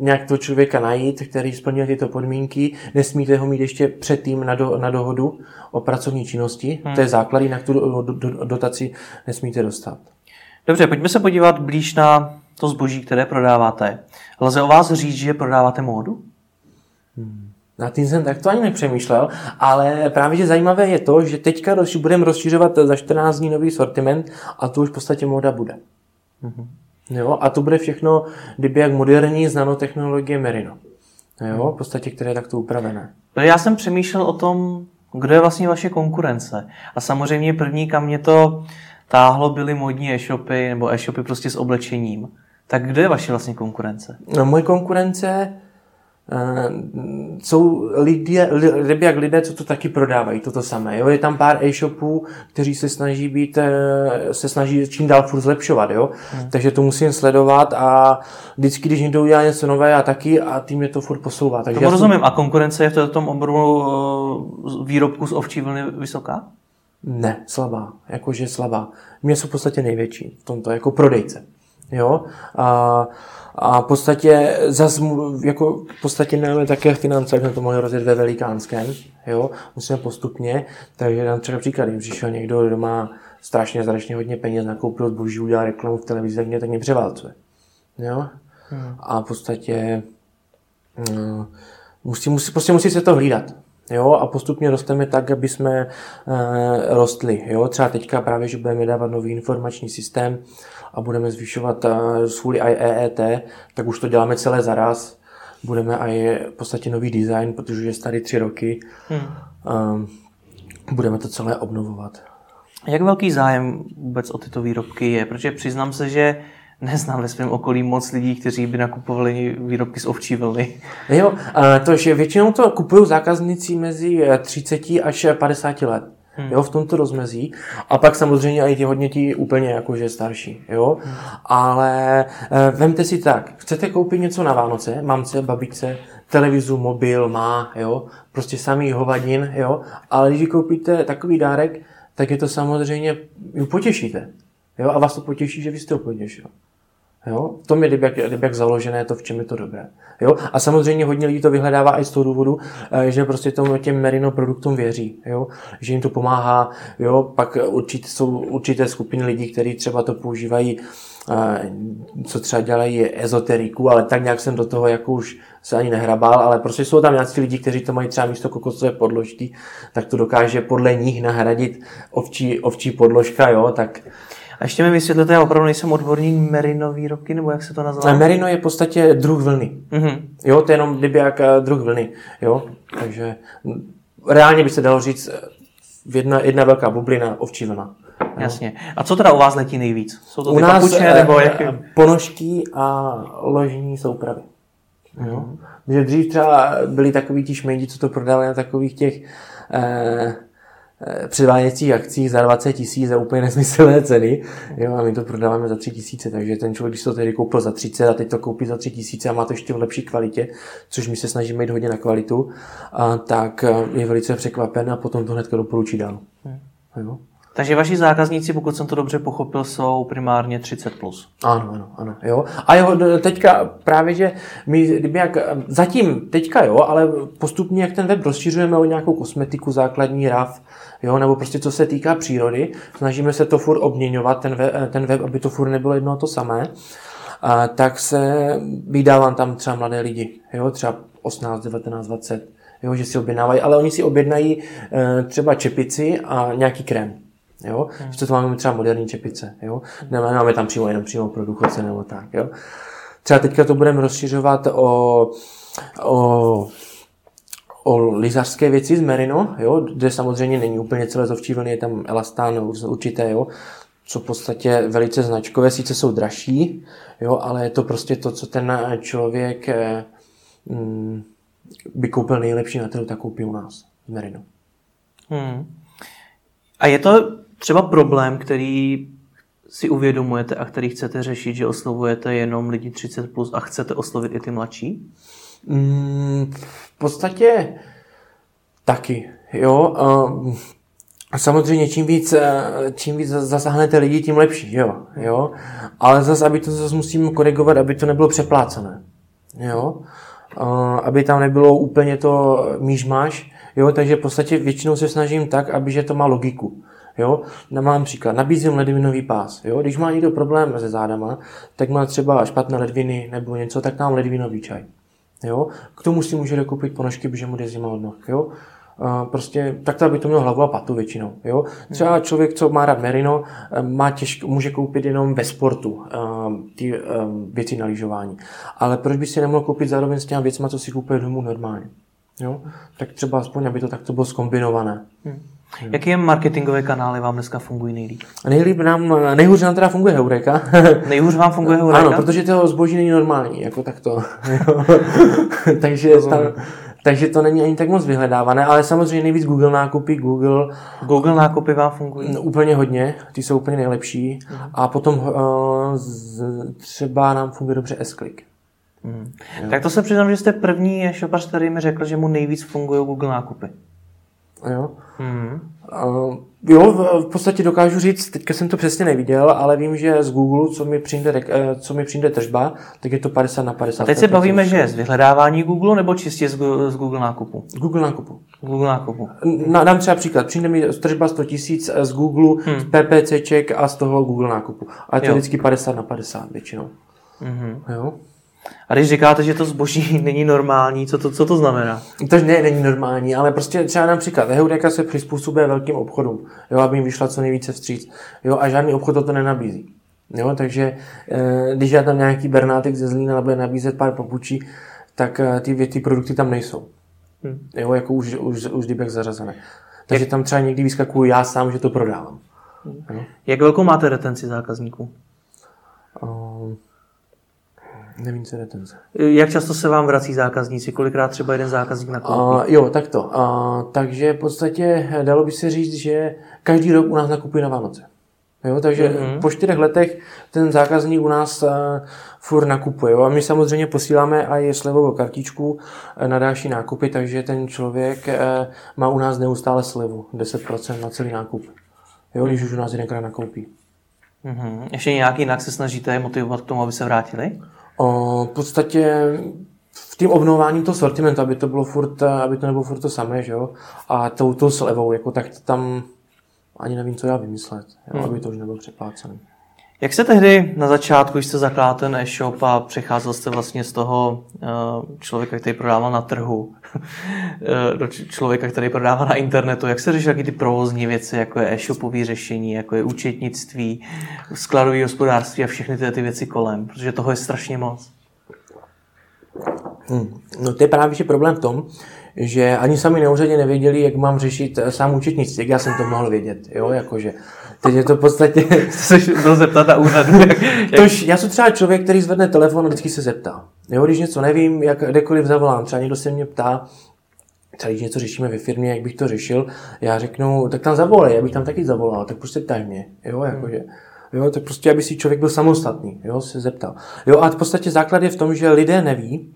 nějak toho člověka najít, který splňuje tyto podmínky, nesmíte ho mít ještě předtím na, do, na dohodu o pracovní činnosti, hmm. to je základ, jinak tu do, do, do, dotaci nesmíte dostat. Dobře, pojďme se podívat blíž na to zboží, které prodáváte. Lze o vás říct, že prodáváte módu? Hmm. Na tím jsem tak to ani nepřemýšlel, ale právě že zajímavé je to, že teďka budeme rozšiřovat za čtrnáct dní nový sortiment a to už v podstatě móda bude. Hmm. Jo, a to bude všechno, kdyby jak moderní, z nanotechnologie Merino. Jo, v podstatě, které je takto upravené. Já jsem přemýšlel o tom, kdo je vlastně vaše konkurence. A samozřejmě první, kam mě to táhlo, byly modní e-shopy, nebo e-shopy prostě s oblečením. Tak kdo je vaše vlastně konkurence? No, moje konkurence uh, jsou lidé, li, jak lidé, co to taky prodávají, toto samé. Jo? Je tam pár e-shopů, kteří se snaží být, se snaží čím dál furt zlepšovat, jo? Hmm. Takže to musím sledovat a vždycky, když někdo udělá něco nové, já taky a tím je to furt posouvá. Takže to rozumím. Jsem... A konkurence je v tom oboru výrobku z ovčí vlny vysoká? Ne, slabá. Jakože slabá. Mě jsou v podstatě největší v tomto, jako prodejce. Jo? A... A v podstatě, zas, jako v podstatě nejme také finance, jak jsme to mohli rozjet ve velikánském, jo, musíme postupně, takže tam třeba příklad, když přišel někdo, kdo má strašně, strašně hodně peněz, nakoupil zboží, udělal reklamu v televizi, tak mě, tak mě převálcuje, jo, hmm. A v podstatě no, musí, musí, prostě musí se to hlídat. Jo, a postupně rosteme tak, aby jsme e, rostli. Jo, třeba teďka právě, že budeme dávat nový informační systém a budeme zvyšovat e, svůj E E T, tak už to děláme celé zaraz. Budeme i v podstatě nový design, protože je starý tři roky. Hmm. E, budeme to celé obnovovat. Jak velký zájem vůbec o tyto výrobky je? Protože přiznám se, že neznám ve svém okolí moc lidí, kteří by nakupovali výrobky z ovčí vlny. Jo, to je většinou to kupují zákazníci mezi třicet až padesát let. Hmm. Jo, v tomto rozmezí. A pak samozřejmě i ty hodně ti úplně jakože starší, jo. Hmm. Ale vemte si tak, chcete koupit něco na Vánoce, mamce, babičce, televizu, mobil, má, jo, prostě samý hovadin, jo, ale když koupíte takový dárek, tak je to samozřejmě, ju potěšíte. Jo, a vás to potěší, že vy jste ho potěšil. Jo? V tom je kdyby jak, kdyby jak založené to, v čem je to dobré. Jo? A samozřejmě hodně lidí to vyhledává i z toho důvodu, že prostě tomu, těm Merino produktům věří. Jo? Že jim to pomáhá. Jo? Pak určitě, jsou určité skupiny lidí, kteří třeba to používají, co třeba dělají ezoteriku, ale tak nějak jsem do toho jako už se ani nehrabal, ale prostě jsou tam nějaký lidi, kteří to mají třeba místo kokosové podložky, tak to dokáže podle nich nahradit ovčí, ovčí podložka. Jo? Tak... A ještě mi vysvětlete, já opravdu nejsem odborník Merino výrobky, nebo jak se to nazvá? Merino je v podstatě druh vlny. Mm-hmm. Jo, to je jenom kdyby jak druh vlny. Jo, takže reálně by se dalo říct jedna, jedna velká bublina, ovčí vlna. Jasně. A co teda u vás letí nejvíc? Jsou to u ty nás, papučné, nebo jaký? Ponožky a ložní soupravy. Jo. Dřív třeba byli takový ti šmejdi, co to prodali na takových těch... Eh, předváděcích akcích za dvacet tisíc za úplně nesmyslné ceny. Jo, a my to prodáváme za tři tisíce, takže ten člověk, když to tedy koupil za třicet a teď to koupí za tři tisíce a má to ještě v lepší kvalitě, což my se snažíme jít hodně na kvalitu, a tak je velice překvapen a potom to hnedka doporučí dál. Jo. Takže vaši zákazníci, pokud jsem to dobře pochopil, jsou primárně třicet plus. Ano, ano, ano. Jo. A jo, teďka právě, že my kdyby jak, zatím teďka, jo, ale postupně, jak ten web rozšiřujeme o nějakou kosmetiku, základní rav, jo, nebo prostě co se týká přírody, snažíme se to furt obměňovat, ten web, ten web aby to furt nebylo jedno a to samé, a tak se vydávám tam třeba mladé lidi, jo, třeba osmnáct, devatenáct, dvacet, jo, že si objednávají, ale oni si objednají e, třeba čepici a nějaký krém. Jo, hmm. Že to máme třeba moderní čepice, jo. Nemáme tam přímo jenom přímo pro důchodce nebo tak, jo. Třeba teďka to budeme rozšiřovat o, o, o lyžařské věci z merino, jo, kde samozřejmě není úplně celé zovčí vlny, je tam elastán určité, jo, co v podstatě velice značkové, sice jsou dražší, jo, ale je to prostě to, co ten člověk mm, by koupil nejlepší na trhu, tak koupí u nás z merino. Hmm. A je to třeba problém, který si uvědomujete a který chcete řešit, že oslovujete jenom lidi třicet plus a chcete oslovit i ty mladší? Mm, v podstatě taky, jo. Samozřejmě čím víc, čím víc zasáhnete lidi, tím lepší, jo. jo. Ale zase, aby to zase musím korigovat, aby to nebylo přeplácané, jo. Aby tam nebylo úplně to mížmáš. Jo, takže v podstatě většinou se snažím tak, aby že to má logiku. Jo, mám příklad, nabízím ledvinový pás. Jo, když má někdo problém se zádama, tak má třeba špatné ledviny nebo něco, tak dám ledvinový čaj. Jo, k tomu si může dokoupit ponožky, protože mu jde zima od noh. Jo, a prostě takto, aby to mělo hlavu a patu většinou. Jo, třeba člověk, co má rád merino, má těžk, může koupit jenom ve sportu ty věci na lyžování. Ale proč by si nemohl koupit zároveň s těma věcma, co si koupí domů normálně? Jo, tak třeba aspoň, aby to takto bylo zkombinované. Hmm. Jaké marketingové kanály vám dneska fungují nejlíp? Nejlíp nám, nejhůř nám teda funguje Heureka. Nejhůř vám funguje Heureka? Ano, protože toho zboží není normální, jako takto. takže, tam, takže to není ani tak moc vyhledávané, ale samozřejmě nejvíc Google nákupy, Google... Google nákupy vám fungují? No, úplně hodně, ty jsou úplně nejlepší. Hmm. A potom uh, z, třeba nám funguje dobře S-Click. Hmm. Tak to se přiznám, že jste první shopař, který mi řekl, že mu nejvíc fungují Google nákupy. Jo. Hmm. Uh, jo, v, v podstatě dokážu říct, teďka jsem to přesně neviděl, ale vím, že z Google, co mi přijde, co mi přijde tržba, tak je to padesát na padesát. A teď se bavíme, že je z vyhledávání Google nebo čistě z Google nákupu? Z Google nákupu. Google nákupu. Na, dám třeba příklad, přijde mi tržba sto tisíc z Google, hmm. z PPCček a z toho Google nákupu. Ale to je vždycky padesát na padesát většinou. Hmm. Jo. A když říkáte, že to zboží není normální, co to, co to znamená? To ne, není normální, ale prostě třeba například Heureka se přizpůsobuje velkým obchodům, jo, aby jim vyšla co nejvíce vstříc, jo, a žádný obchod to nenabízí. Jo, takže e, když já tam nějaký Bernátek ze Zlína bude nabízet pár papučí, tak e, ty, ty produkty tam nejsou. Hmm. Jo, jako už, už, už dybek zařazené. Takže tam třeba někdy vyskakuju já sám, že to prodávám. Hmm. Jo. Jak velkou máte retenci zákazníků? Um, Nevím, co je retence. Jak často se vám vrací zákazníci? Kolikrát třeba jeden zákazník nakoupí? Uh, jo, tak to. Uh, takže v podstatě dalo by se říct, že každý rok u nás nakupuje na Vánoce. Jo, takže mm-hmm. po čtyřech letech ten zákazník u nás uh, furt nakupuje. Jo? A my samozřejmě posíláme i slevovou kartičku na další nákupy, takže ten člověk uh, má u nás neustále slevu deset procent na celý nákup. Jo, když už u nás jedenkrát nakoupí. Mm-hmm. Ještě nějak jinak se snažíte je motivovat k tomu, aby se vrátili? O, v podstatě v tím obnovováním toho sortimentu, aby to bylo furt, aby to nebylo furt to samé, že jo, a tou, tou slevou, jako tak tam ani nevím, co dá vymyslet, jo? Aby to už nebylo přeplácené. Jak se tehdy na začátku, když jste zakládal ten e-shop a přecházel jste vlastně z toho člověka, který prodával na trhu, do člověka, který prodává na internetu, jak se řešily ty provozní věci, jako je e-shopové řešení, jako je účetnictví, skladové hospodářství a všechny tyhle ty věci kolem, protože toho je strašně moc. Hmm. No to je právě že problém v tom, že ani sami na úřadě nevěděli, jak mám řešit sám účetnictví, jak já jsem to mohl vědět, jo, jakože. Teď je to v podstatě... Chceš to zeptat na úřadu? Jak, jak... Tož já jsem třeba člověk, který zvedne telefon a vždycky se zeptá. Jo, když něco nevím, jak kdekoliv zavolám, třeba někdo se mě ptá, třeba když něco řešíme ve firmě, jak bych to řešil, já řeknu, tak tam zavolej, já bych tam taky zavolal, tak prostě ptaj mě, jo, jakože. Jo, tak prostě, aby si člověk byl samostatný, jo, se zeptal. Jo, a v podstatě základ je v tom, že lidé neví,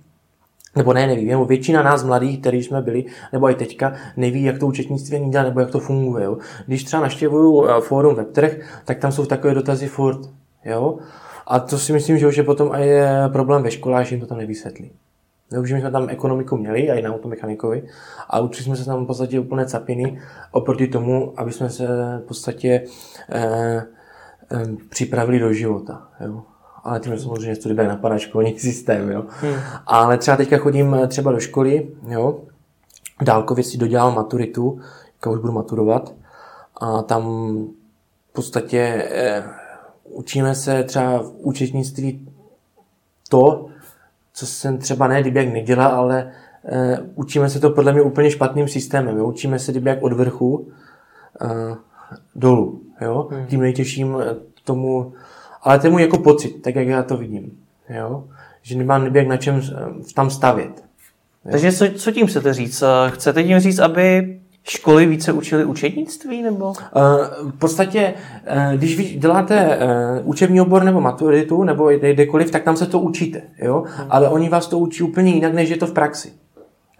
nebo ne, neví, nebo většina nás mladých, který jsme byli, nebo i teďka, neví, jak to účetnictví není dělat, nebo jak to funguje, jo. Když třeba naštěvuju fórum webtrh, tak tam jsou takové dotazy furt, jo. A to si myslím, že už je potom i problém ve školách, že jim to tam nevysvětlí. No, že my jsme tam ekonomiku měli, a i na automechanikovi, a učili jsme se tam v podstatě úplné capiny oproti tomu, aby jsme se v podstatě eh, eh, připravili do života. Jo? Ale tím samozřejmě studujeme na napadá školní systém. Jo? Hmm. Ale třeba teďka chodím třeba do školy, jo? Dálkově si dodělal maturitu, když už budu maturovat, a tam v podstatě eh, učíme se třeba v účetnictví to, co jsem třeba ne dyběk nedělal, ale e, učíme se to podle mě úplně špatným systémem. Jo? Učíme se dyběk od vrchu e, dolů. Jo? Hmm. Tím nejtěžším tomu, ale to je můj jako pocit, tak jak já to vidím. Jo? Že nemám dyběk na čem tam stavět. Takže co, co tím chcete říct? Chcete tím říct, aby školy více učily účetnictví? Nebo? V podstatě, když děláte učební obor nebo maturitu, nebo kdekoliv, tak tam se to učíte. Jo? Ale oni vás to učí úplně jinak, než je to v praxi.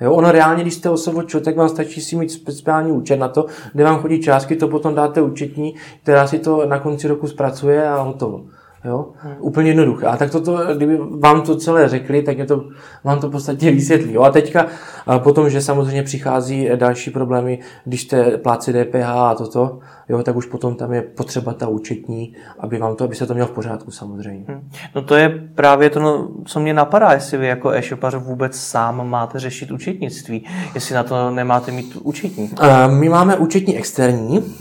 Jo? Ono reálně, když jste osobočil, tak vám stačí si mít speciální účet na to, kde vám chodí částky, to potom dáte účetní, která si to na konci roku zpracuje a hotovo. Jo? Hmm. Úplně jednoduché. A tak toto, kdyby vám to celé řekli, tak je to, vám to v podstatě vysvětlí. Jo? A teďka a potom, že samozřejmě přichází další problémy, když jste pláci D P H a toto, jo, tak už potom tam je potřeba ta účetní, aby vám to, aby se to mělo v pořádku samozřejmě. Hmm. No to je právě to, no, co mě napadá, jestli vy jako e-shopař vůbec sám máte řešit účetnictví, jestli na to nemáte mít účetní. A my máme účetní externí,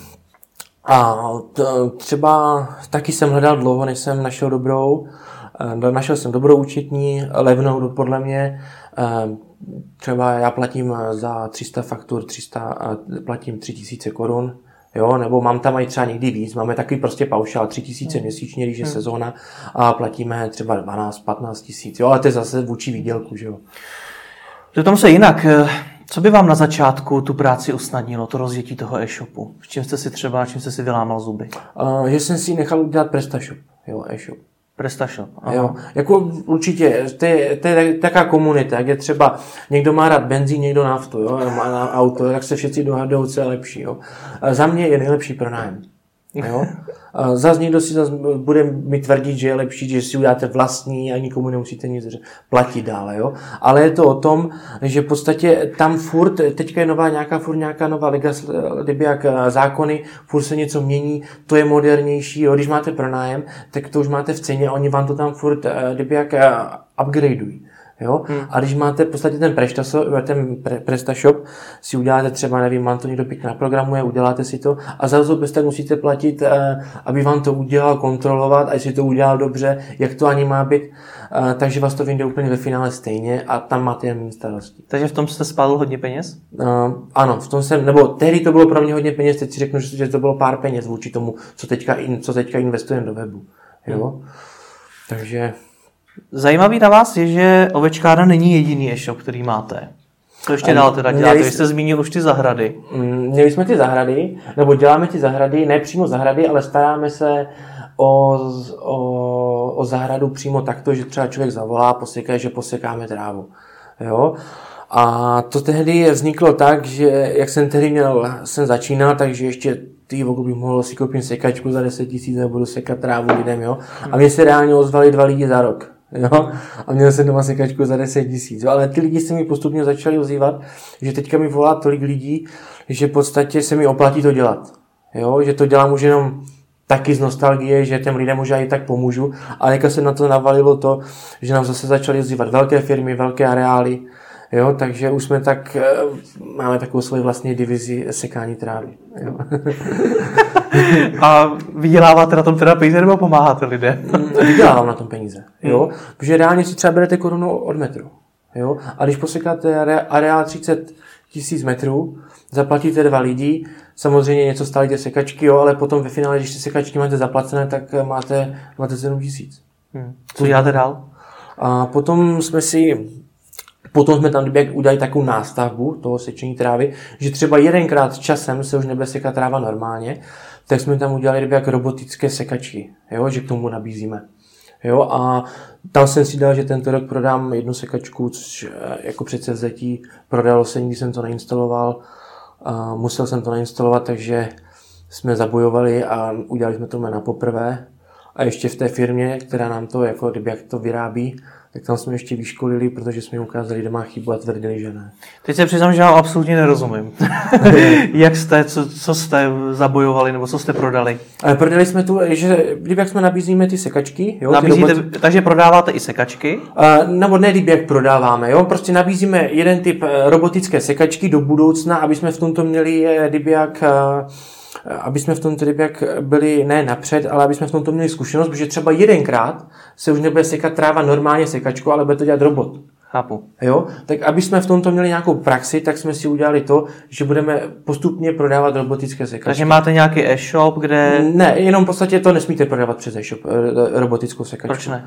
a třeba taky jsem hledal dlouho, než jsem našel dobrou, našel jsem dobrou účetní, levnou podle mě, třeba já platím za tři sta faktur, tři sta, platím tři tisíce korun, jo, nebo mám tam i třeba někdy víc, máme takový prostě paušál, tři tisíce hmm. měsíčně, když je hmm. sezóna, a platíme třeba dvanáct patnáct tisíc, jo, ale to je zase vůči výdělku, že jo. To tam se jinak... Co by vám na začátku tu práci usnadnilo, to rozjetí toho e-shopu? V čem jste si třeba, čím jste si vylámal zuby? Uh, že jsem si nechal udělat PrestaShop, jo, e-shop. PrestaShop, aha. Jo, jako určitě, to je, to je taká komunita, jak je třeba, někdo má rád benzín, někdo naftu, jo, má na auto, tak se všichni dohadují, co je lepší, jo. A za mě je nejlepší pronájem, jo. A zas někdo si zas bude mi tvrdit, že je lepší, že si uděláte vlastní a nikomu nemusíte nic platit dále, jo. Ale je to o tom, že v podstatě tam furt, teďka je nová nějaká, furt nějaká nová legislativa, jak zákony, furt se něco mění, to je modernější, jo. Když máte pronájem, tak to už máte v ceně, oni vám to tam furt, kdyby jak upgradeují. Jo? Hmm. A když máte v podstatě ten, ten pre, PrestaShop, si uděláte třeba, nevím, vám to někdo pěkně naprogramuje, uděláte si to a za zobez tak musíte platit, eh, aby vám to udělal, kontrolovat a jestli to udělal dobře, jak to ani má být, eh, takže vás to vyjde úplně ve finále stejně a tam máte jen starosti. Takže v tom jste spálil hodně peněz? Eh, ano, v tom jsem, nebo tehdy to bylo pro mě hodně peněz, teď si řeknu, že to bylo pár peněz vůči tomu, co teďka, co teďka investujeme do webu. Jo? Hmm. Takže... Zajímavý na vás je, že Ovečkárna není jediný e-shop, který máte. To ještě dál teda děláte, vy jste zmínil už ty zahrady. Měli jsme ty zahrady, nebo děláme ty zahrady, ne přímo zahrady, ale staráme se o, o, o zahradu přímo takto, že třeba člověk zavolá, poseká, že posekáme trávu. Jo? A to tehdy vzniklo tak, že jak jsem tehdy měl, jsem začínal, takže ještě ty bych mohl si koupit sekačku za deset tisíc a budu sekat trávu lidem, jo. A mě se reálně ozvali dva lidi za rok, jo. A měl jsem doma sekačku za deset tisíc, ale ty lidi se mi postupně začali ozývat, že teďka mi volá tolik lidí, že v podstatě se mi oplatí to dělat, jo. Že to dělám už jenom taky z nostalgie, že těm lidem možná i tak pomůžu, ale jak se na to navalilo to, že nám zase začaly ozývat velké firmy, velké areály, jo, takže už jsme tak, máme takovou svoji vlastní divizi sekání trávy. Jo. A vyděláváte na tom teda peníze nebo pomáháte lidem? Vydělávám na tom peníze, jo, hmm. protože reálně si třeba berete korunu od metru, jo, a když posekáte areál třicet tisíc metrů, zaplatíte dva lidi, samozřejmě něco stálíte sekačky, jo, ale potom ve finále, když ty sekačky máte zaplacené, tak máte dvacet sedm tisíc. Hmm. Co děláte dál? A potom jsme si Potom jsme tam kdyby udělali takovou nástavbu toho sečení trávy, že třeba jedenkrát časem se už nebude sekat tráva normálně, tak jsme tam udělali kdyby jak robotické sekačky, jo, že k tomu nabízíme. Jo, a tam jsem si dal, že tento rok prodám jednu sekačku, což jako před C Z C prodalo se, nikdy jsem to neinstaloval, a musel jsem to nainstalovat, takže jsme zabojovali a udělali jsme to na poprvé. A ještě v té firmě, která nám to, jako kdyby jak to vyrábí, tak tam jsme ještě vyškolili, protože jsme jim ukázali, kde má chybu a tvrdili, že ne. Teď se přiznám, že já absolutně nerozumím. Jak jste, co, co jste zabojovali nebo co jste prodali? Ale prodali jsme tu, že jak jsme nabízíme ty sekačky. Jo, nabízíte, ty robot... Takže prodáváte i sekačky? Uh, nebo ne, jak prodáváme. Jo? Prostě nabízíme jeden typ robotické sekačky do budoucna, aby jsme v tomto měli jak... aby jsme v tom tedy jak byli ne napřed, ale aby jsme v tomto měli zkušenost, protože třeba jedenkrát se už nebude sekat tráva normálně sekačku, ale bude to dělat robot. Chápu. Jo? Tak aby jsme v tomto měli nějakou praxi, tak jsme si udělali to, že budeme postupně prodávat robotické sekačky. Takže máte nějaký e-shop, kde... Ne, jenom v podstatě to nesmíte prodávat přes e-shop, robotickou sekačku. Proč ne?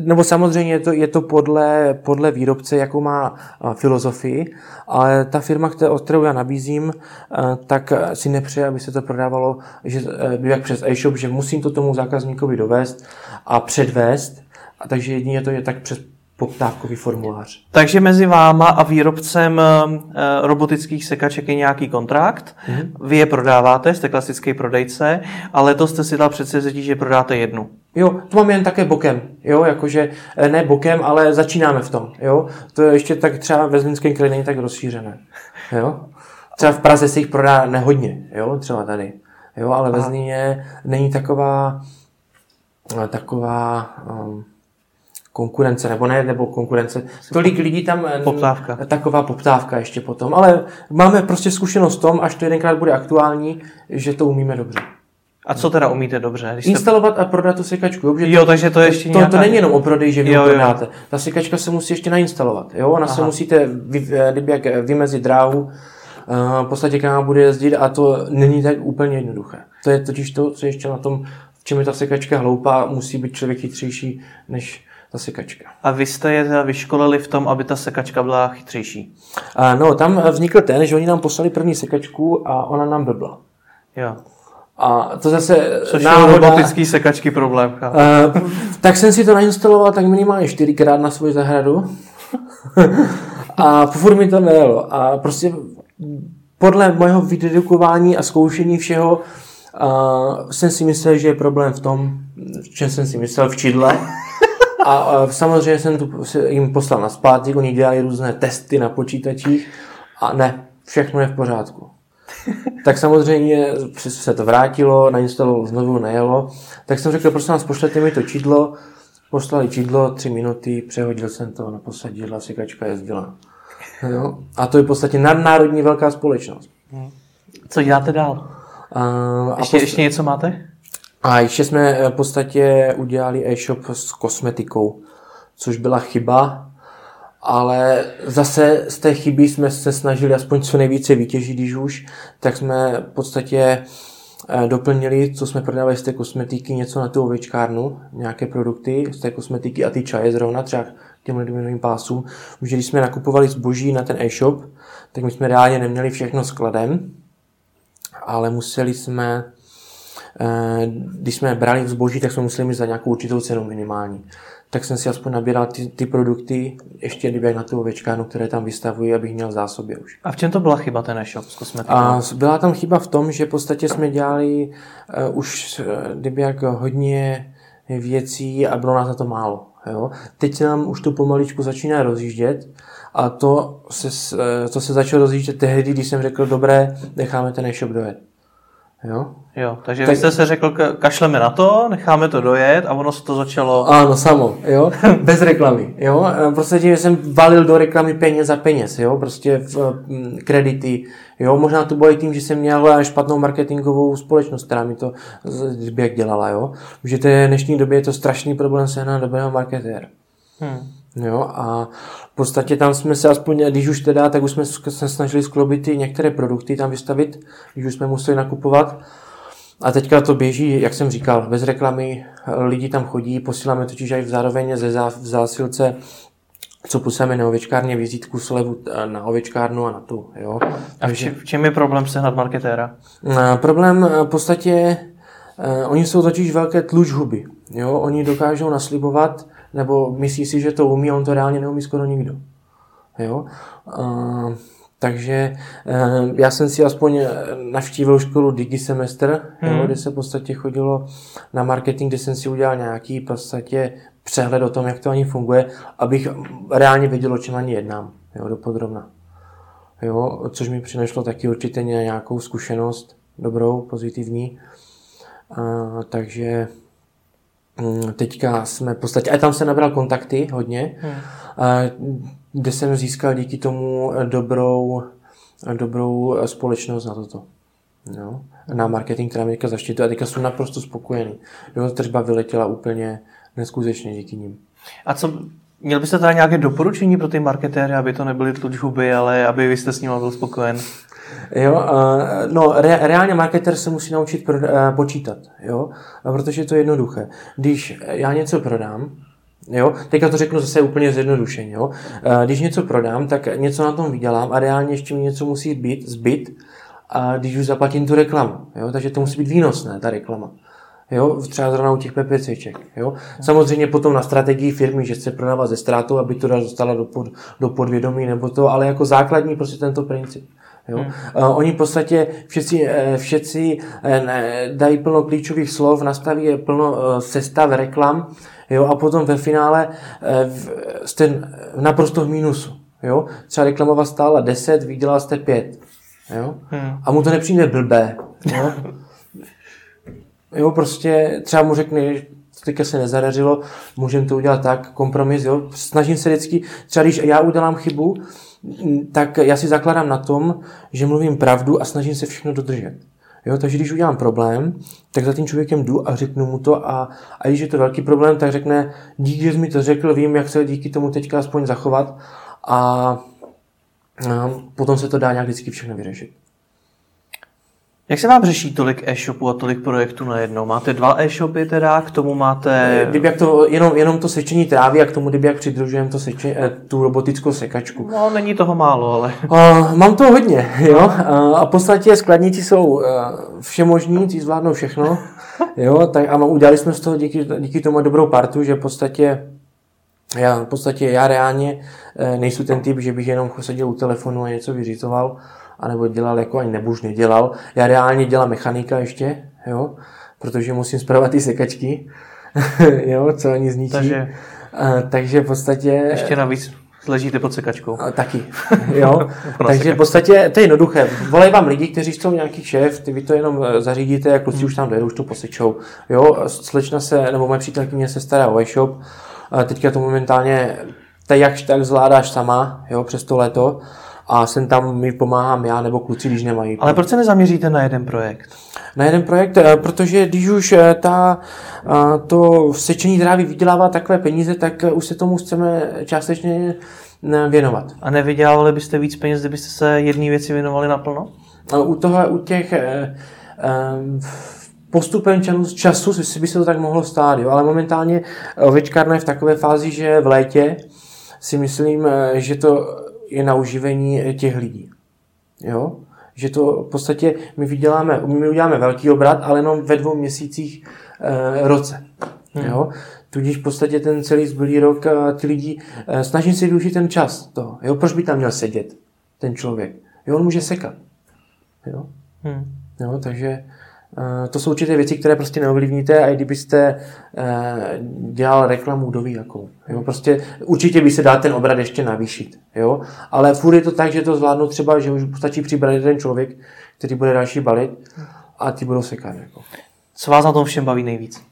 Nebo samozřejmě je to, je to podle, podle výrobce, jakou má filozofii, ale ta firma, kterou já nabízím, tak si nepřeje, aby se to prodávalo že, jak přes e-shop, že musím to tomu zákazníkovi dovést a předvést, a takže jedině to je tak přes poptávkový formulář. Takže mezi váma a výrobcem robotických sekaček je nějaký kontrakt, mm-hmm. Vy je prodáváte, jste klasický prodejce, ale to jste si dal přece zjistit, že prodáte jednu. Jo, to mám jen také bokem, jo, jakože ne bokem, ale začínáme v tom, jo. To je ještě tak třeba ve Zlínském kraji není tak rozšířené, jo. Třeba v Praze se jich prodá nehodně, jo, třeba tady, jo, ale ve Zlíně není taková, taková... Um, konkurence, nebo ne, nebo konkurence. Tolik lidí tam... Poptávka. Taková poptávka ještě potom. Ale máme prostě zkušenost v tom, až to jedenkrát bude aktuální, že to umíme dobře. A co teda umíte dobře? Když instalovat jste... a prodat tu sekačku. Jo, jo, takže to ještě to, nějaká... to není jenom o prodeji, že vy jo, jo. prodáte. Ta sekačka se musí ještě nainstalovat. Jo? Ona Aha. se musíte vy, jak vymezit dráhu, v podstatě kam bude jezdit a to není tak úplně jednoduché. To je totiž to, co ještě na tom, v čem je ta sekačka hloupá, musí být člověk chytřejší než ta sekačka. A vy jste je teda vyškolili v tom, aby ta sekačka byla chytřejší? A no, tam vznikl ten, že oni nám poslali první sekačku a ona nám blbla. Jo. A to zase což náhoda... Což robotický sekačky problém. Uh, tak jsem si to nainstaloval tak minimálně čtyřikrát na svou zahradu. A furt mi to nejelo. A prostě podle mého vydedukování a zkoušení všeho uh, jsem si myslel, že je problém v tom, v čem jsem si myslel, v čidle. A samozřejmě jsem tu jim poslal na zpátek, oni dělali různé testy na počítačích a ne, všechno je v pořádku. Tak samozřejmě se to vrátilo, nainstalovalo znovu, nejelo. Tak jsem řekl, prosím vás, pošlete mi to čidlo. Poslali čidlo, tři minuty, přehodil jsem to na posadidlo a sekačka jezdila. No, a to je v podstatě nadnárodní velká společnost. Co děláte dál? A, a ještě, posl- ještě něco máte? A ještě jsme v podstatě udělali e-shop s kosmetikou, což byla chyba, ale zase z té chyby jsme se snažili aspoň co nejvíce vytěžit, když už, tak jsme v podstatě doplnili, co jsme prodávali z té kosmetiky, něco na tu ovečkárnu, nějaké produkty z té kosmetiky a ty čaje zrovna, třeba těmhle dominovým pásům, protože když jsme nakupovali zboží na ten e-shop, tak my jsme reálně neměli všechno skladem, ale museli jsme... Když jsme brali v zboží, tak jsme museli mít za nějakou určitou cenu minimální. Tak jsem si aspoň nabíral ty, ty produkty, ještě kdyby na tu ovečkárnu, které tam vystavují, abych měl v zásobě už. A v čem to byla chyba ten e-shop s kosmetikou? A byla tam chyba v tom, že v podstatě jsme dělali uh, už kdyby jak hodně věcí a bylo nás na to málo. Jo? Teď nám už to pomaličku začíná rozjíždět a to se, to se začalo rozjíždět tehdy, když jsem řekl, dobré, necháme ten e-shop dojet. Jo? Jo, takže tak... vy jste se řekl, kašleme na to, necháme to dojet a ono se to začalo... Ano, samo, jo, bez reklamy, jo, prostě jsem valil do reklamy peněz za peněz, jo, prostě v, m, kredity, jo, možná to bylo i tím, že jsem měl špatnou marketingovou společnost, která mi to jak dělala, jo, že to je v dnešní době je to strašný problém sehnat dobrého marketéra. Hmm. Jo, a v podstatě tam jsme se aspoň, když už teda, tak už jsme se snažili skloubit i některé produkty tam vystavit, když už jsme museli nakupovat. A teďka to běží, jak jsem říkal, bez reklamy, lidi tam chodí, posíláme totiž i zároveň ze zásilce co puseme na ovečkárně vizítku, slevu na ovečkárnu a na tu. Jo? A v čem, v čem je problém sehnat marketéra? Problém v podstatě, oni jsou totiž velké tlučhuby. Jo? Oni dokážou naslibovat, nebo myslí si, že to umí, a on to reálně neumí skoro nikdo. Jo? Uh, takže uh, já jsem si aspoň navštívil školu Digi Semester, hmm. jo, kde se v podstatě chodilo na marketing, kde jsem si udělal nějaký v podstatě přehled o tom, jak to ani funguje, abych reálně věděl, o čem ani jednám, jo, dopodrobna. Jo, což mi přineslo taky určitě nějakou zkušenost dobrou, pozitivní. Uh, takže um, teďka jsme v podstatě, a tam se nabral kontakty hodně, hmm. uh, kde jsem získal díky tomu dobrou, dobrou společnost na toto. Jo? Na marketing, která mě teďka zaštituje. A teďka jsem naprosto spokojený. Jo, tržba vyletěla úplně neskutečně díky nim. A co, měl byste tady nějaké doporučení pro ty marketéry, aby to nebyly tlučhuby, ale aby vy jste s nima byl spokojen? Jo, no re, reálně marketér se musí naučit pro, počítat, jo? Protože to je jednoduché. Když já něco prodám, jo, teďka to řeknu zase úplně zjednodušeně. Jo. Když něco prodám, tak něco na tom vydělám a reálně ještě něco musí být zbyt, a když už zaplatím tu reklamu. Jo. Takže to musí být výnosné, ta reklama. Jo, třeba zrovna u těch pepeceček. Jo. Samozřejmě potom na strategii firmy, že se prodává ze ztrátou, aby to dostala do, pod, do podvědomí nebo to, ale jako základní prostě tento princip. Jo. Hmm. Oni v podstatě všetci, všetci dají plno klíčových slov, nastaví plno sestav reklam, jo, a potom ve finále jste naprosto v mínusu. Jo. Třeba reklama stála deset, vydělal jste pět. Jo. Hmm. A mu to nepřijde blbé. Jo. Jo, prostě třeba mu řekne, že teďka se nezadařilo, můžeme to udělat tak, kompromis. Jo. Snažím se vždycky, třeba když já udělám chybu, tak já si zakládám na tom, že mluvím pravdu a snažím se všechno dodržet. Jo, takže když udělám problém, tak za tím člověkem jdu a řeknu mu to, a, a když je to velký problém, tak řekne, díky, že jsi mi to řekl, vím, jak se díky tomu teďka aspoň zachovat, a, a potom se to dá nějak vždycky všechno vyřešit. Jak se vám řeší tolik e-shopů a tolik projektů najednou? Máte dva e-shopy teda, k tomu máte... Kdyby jak to, jenom, jenom to sečení trávy a k tomu, kdyby jak přidružujeme to sečení, tu robotickou sekačku. No, není toho málo, ale... Uh, mám toho hodně, jo. Uh, a v podstatě skladníci jsou uh, všemožní, ti zvládnou všechno. Jo, tak, a udělali jsme z toho díky, díky tomu dobrou partu, že v podstatě... Já, v podstatě já reálně uh, nejsem ten typ, že bych jenom seděl u telefonu a něco vyřizoval. A nebo dělal, jako ani nebo už nedělal. Já reálně dělám mechanika ještě, jo, protože musím spravovat ty sekačky, jo, co oni zničí. Takže, a, takže v podstatě... Ještě navíc ležíte pod sekačkou. A, taky, jo. Takže v podstatě to je jednoduché. Volají vám lidi, kteří jsou nějaký šéf, ty vy to jenom zařídíte, jak kluci už tam dojedou, už to posečou. Jo, slečna se, nebo moje přítelkyně se stará o e-shop. A teďka to momentálně tak jakž tak zvládáš sama, jo, přes to léto. A sem tam mi pomáhám já nebo kluci, když nemají. Ale proč se nezaměříte na jeden projekt? Na jeden projekt, protože když už ta, to sečení trávy vydělává takové peníze, tak už se tomu chceme částečně věnovat. A nevydělávali byste víc peněz, kdybyste se jedné věci věnovali naplno? U toho, u těch postupem času by se to tak mohlo stát, jo? Ale momentálně ovečkárna je v takové fázi, že v létě si myslím, že to je na uživení těch lidí. Jo? Že to v podstatě my vyděláme, my uděláme velký obrat, ale jenom ve dvou měsících e, roce. Hmm. Jo? Tudíž v podstatě ten celý zbylý rok a ty lidi, e, snažím si využít ten čas toho. Jo? Proč by tam měl sedět ten člověk? Jo, on může sekat. Jo? Hmm. Jo, takže e, to jsou určité věci, které prostě neovlivníte, a i kdybyste e, dělal reklamu, kdo ví jakou. Jo? Prostě určitě by se dá ten obrat ještě navýšit. Jo? Ale furt je to tak, že to zvládnu třeba, že už stačí přibrat jeden člověk, který bude další balit, a ty budou sekat. Jako. Co vás na tom všem baví nejvíc?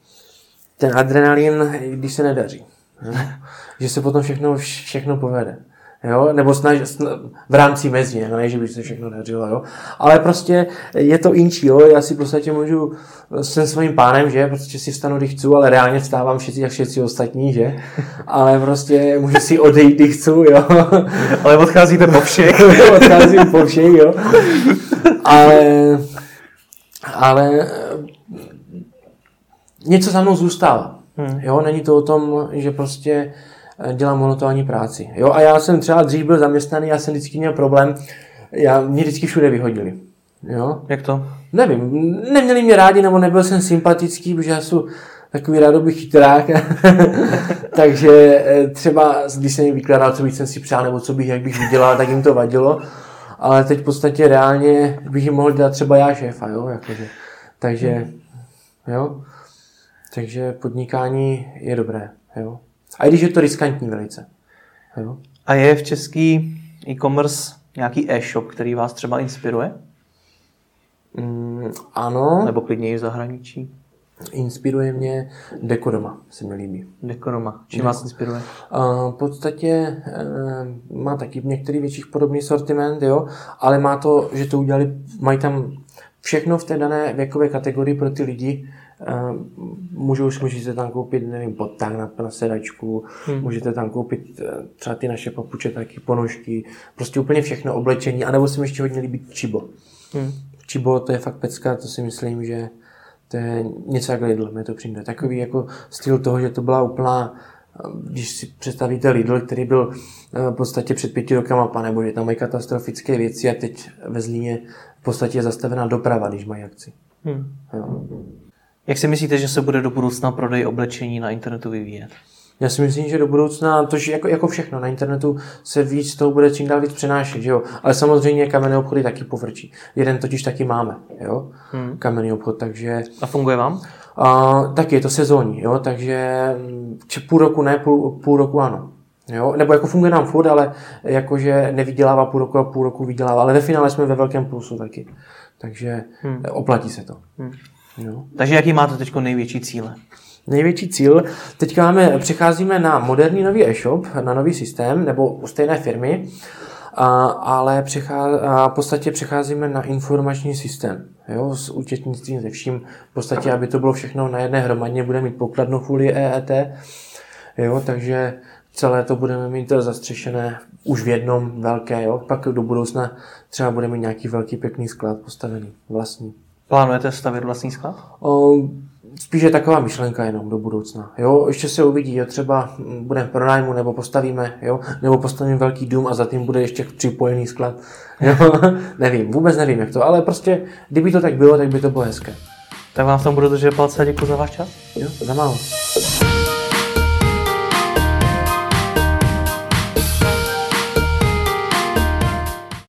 Ten adrenalin, když se nedaří. Jo? Že se potom všechno, všechno povede. Jo? Nebo snaž, snaž, v rámci mezně, no, ne, že by se všechno dařilo. Jo? Ale prostě je to inčí. Jo? Já si prostě můžu, jsem svým pánem, že prostě si vstanu, když chci, ale reálně vstávám všichni jak všichni ostatní, že? Ale prostě můžu si odejít, když chci, jo? Ale odcházíte po všech. Odcházím po všech, jo? Ale, ale něco za mnou zůstává. Jo? Není to o tom, že prostě dělám monotónní práci. Jo, a já jsem třeba dřív byl zaměstnaný, já jsem vždycky měl problém, já, mě vždycky všude vyhodili. Jo? Jak to? Nevím, neměli mě rádi, nebo nebyl jsem sympatický, protože já jsem takový rádoby chytrák. Takže třeba, když jsem jim vykládal, co bych jsem si přál, nebo co bych, jak bych udělal, tak jim to vadilo. Ale teď v podstatě reálně bych jim mohl dělat třeba já šéfa, jo, jakože. Takže, jo, takže podnikání je dobré, jo. A i když je to riskantní velice, jo. A je v český e-commerce nějaký e-shop, který vás třeba inspiruje? Mm, ano. Nebo klidně i v zahraničí? Inspiruje mě Dekodoma, se mi líbí. Dekodoma. Čím vás inspiruje? Uh, v podstatě uh, má taky některý větších podobný sortiment, jo, ale má to, že to udělali, mají tam všechno v té dané věkové kategorii pro ty lidi. Uh, můžou, můžete tam koupit, nevím, podtah na, na sedačku, hmm. můžete tam koupit uh, třeba ty naše papuče, taky ponožky, prostě úplně všechno oblečení, anebo se mi ještě hodně líbí Čibo. Hmm. Čibo, to je fakt pecka, to si myslím, že to je něco jak Lidl, mě to přijde. Takový jako styl toho, že to byla úplná, když si představíte Lidl, který byl v podstatě před pěti rokama, panebože, tam mají katastrofické věci a teď ve Zlíně v podstatě je zastavená doprava, když mají akci. Hmm. Jak si myslíte, že se bude do budoucna prodej oblečení na internetu vyvíjet? Já si myslím, že do budoucna, to jako, jako všechno, na internetu se víc toho bude čím dál víc přenášet, že jo. Ale samozřejmě kamenné obchody taky povrčí. Jeden totiž taky máme, jo, hmm. kamenný obchod, takže... A funguje vám? A, taky, je to sezónní, jo, takže či půl roku ne, půl, půl roku ano. Jo, nebo jako funguje nám furt, ale jakože nevydělává půl roku a půl roku vydělává, ale ve finále jsme ve velkém plusu taky, takže hmm. oplatí se to. Hmm. Jo. Takže jaký máte teď největší cíle? Největší cíl, teďka máme, přecházíme na moderní nový e-shop, na nový systém, nebo u stejné firmy, a, ale přechá, a v podstatě přecházíme na informační systém, jo, s účetnictvím, ze vším, v podstatě, aby to bylo všechno na jedné hromadně, budeme mít pokladnu kvůli E E T, jo, takže celé to budeme mít zastřešené už v jednom velké, jo, pak do budoucna třeba budeme mít nějaký velký pěkný sklad postavený, vlastní. Plánujete stavět vlastní sklad? O, Spíše taková myšlenka jenom do budoucna. Jo, ještě se uvidí, jo, třeba budeme pronájmu nebo postavíme, jo, nebo postavíme velký dům a za tím bude ještě připojený sklad. Jo, nevím, vůbec nevím, jak to, ale prostě, kdyby to tak bylo, tak by to bylo hezké. Tak vám v tom budu držet palce a děkuji za váš čas. Jo, za málo.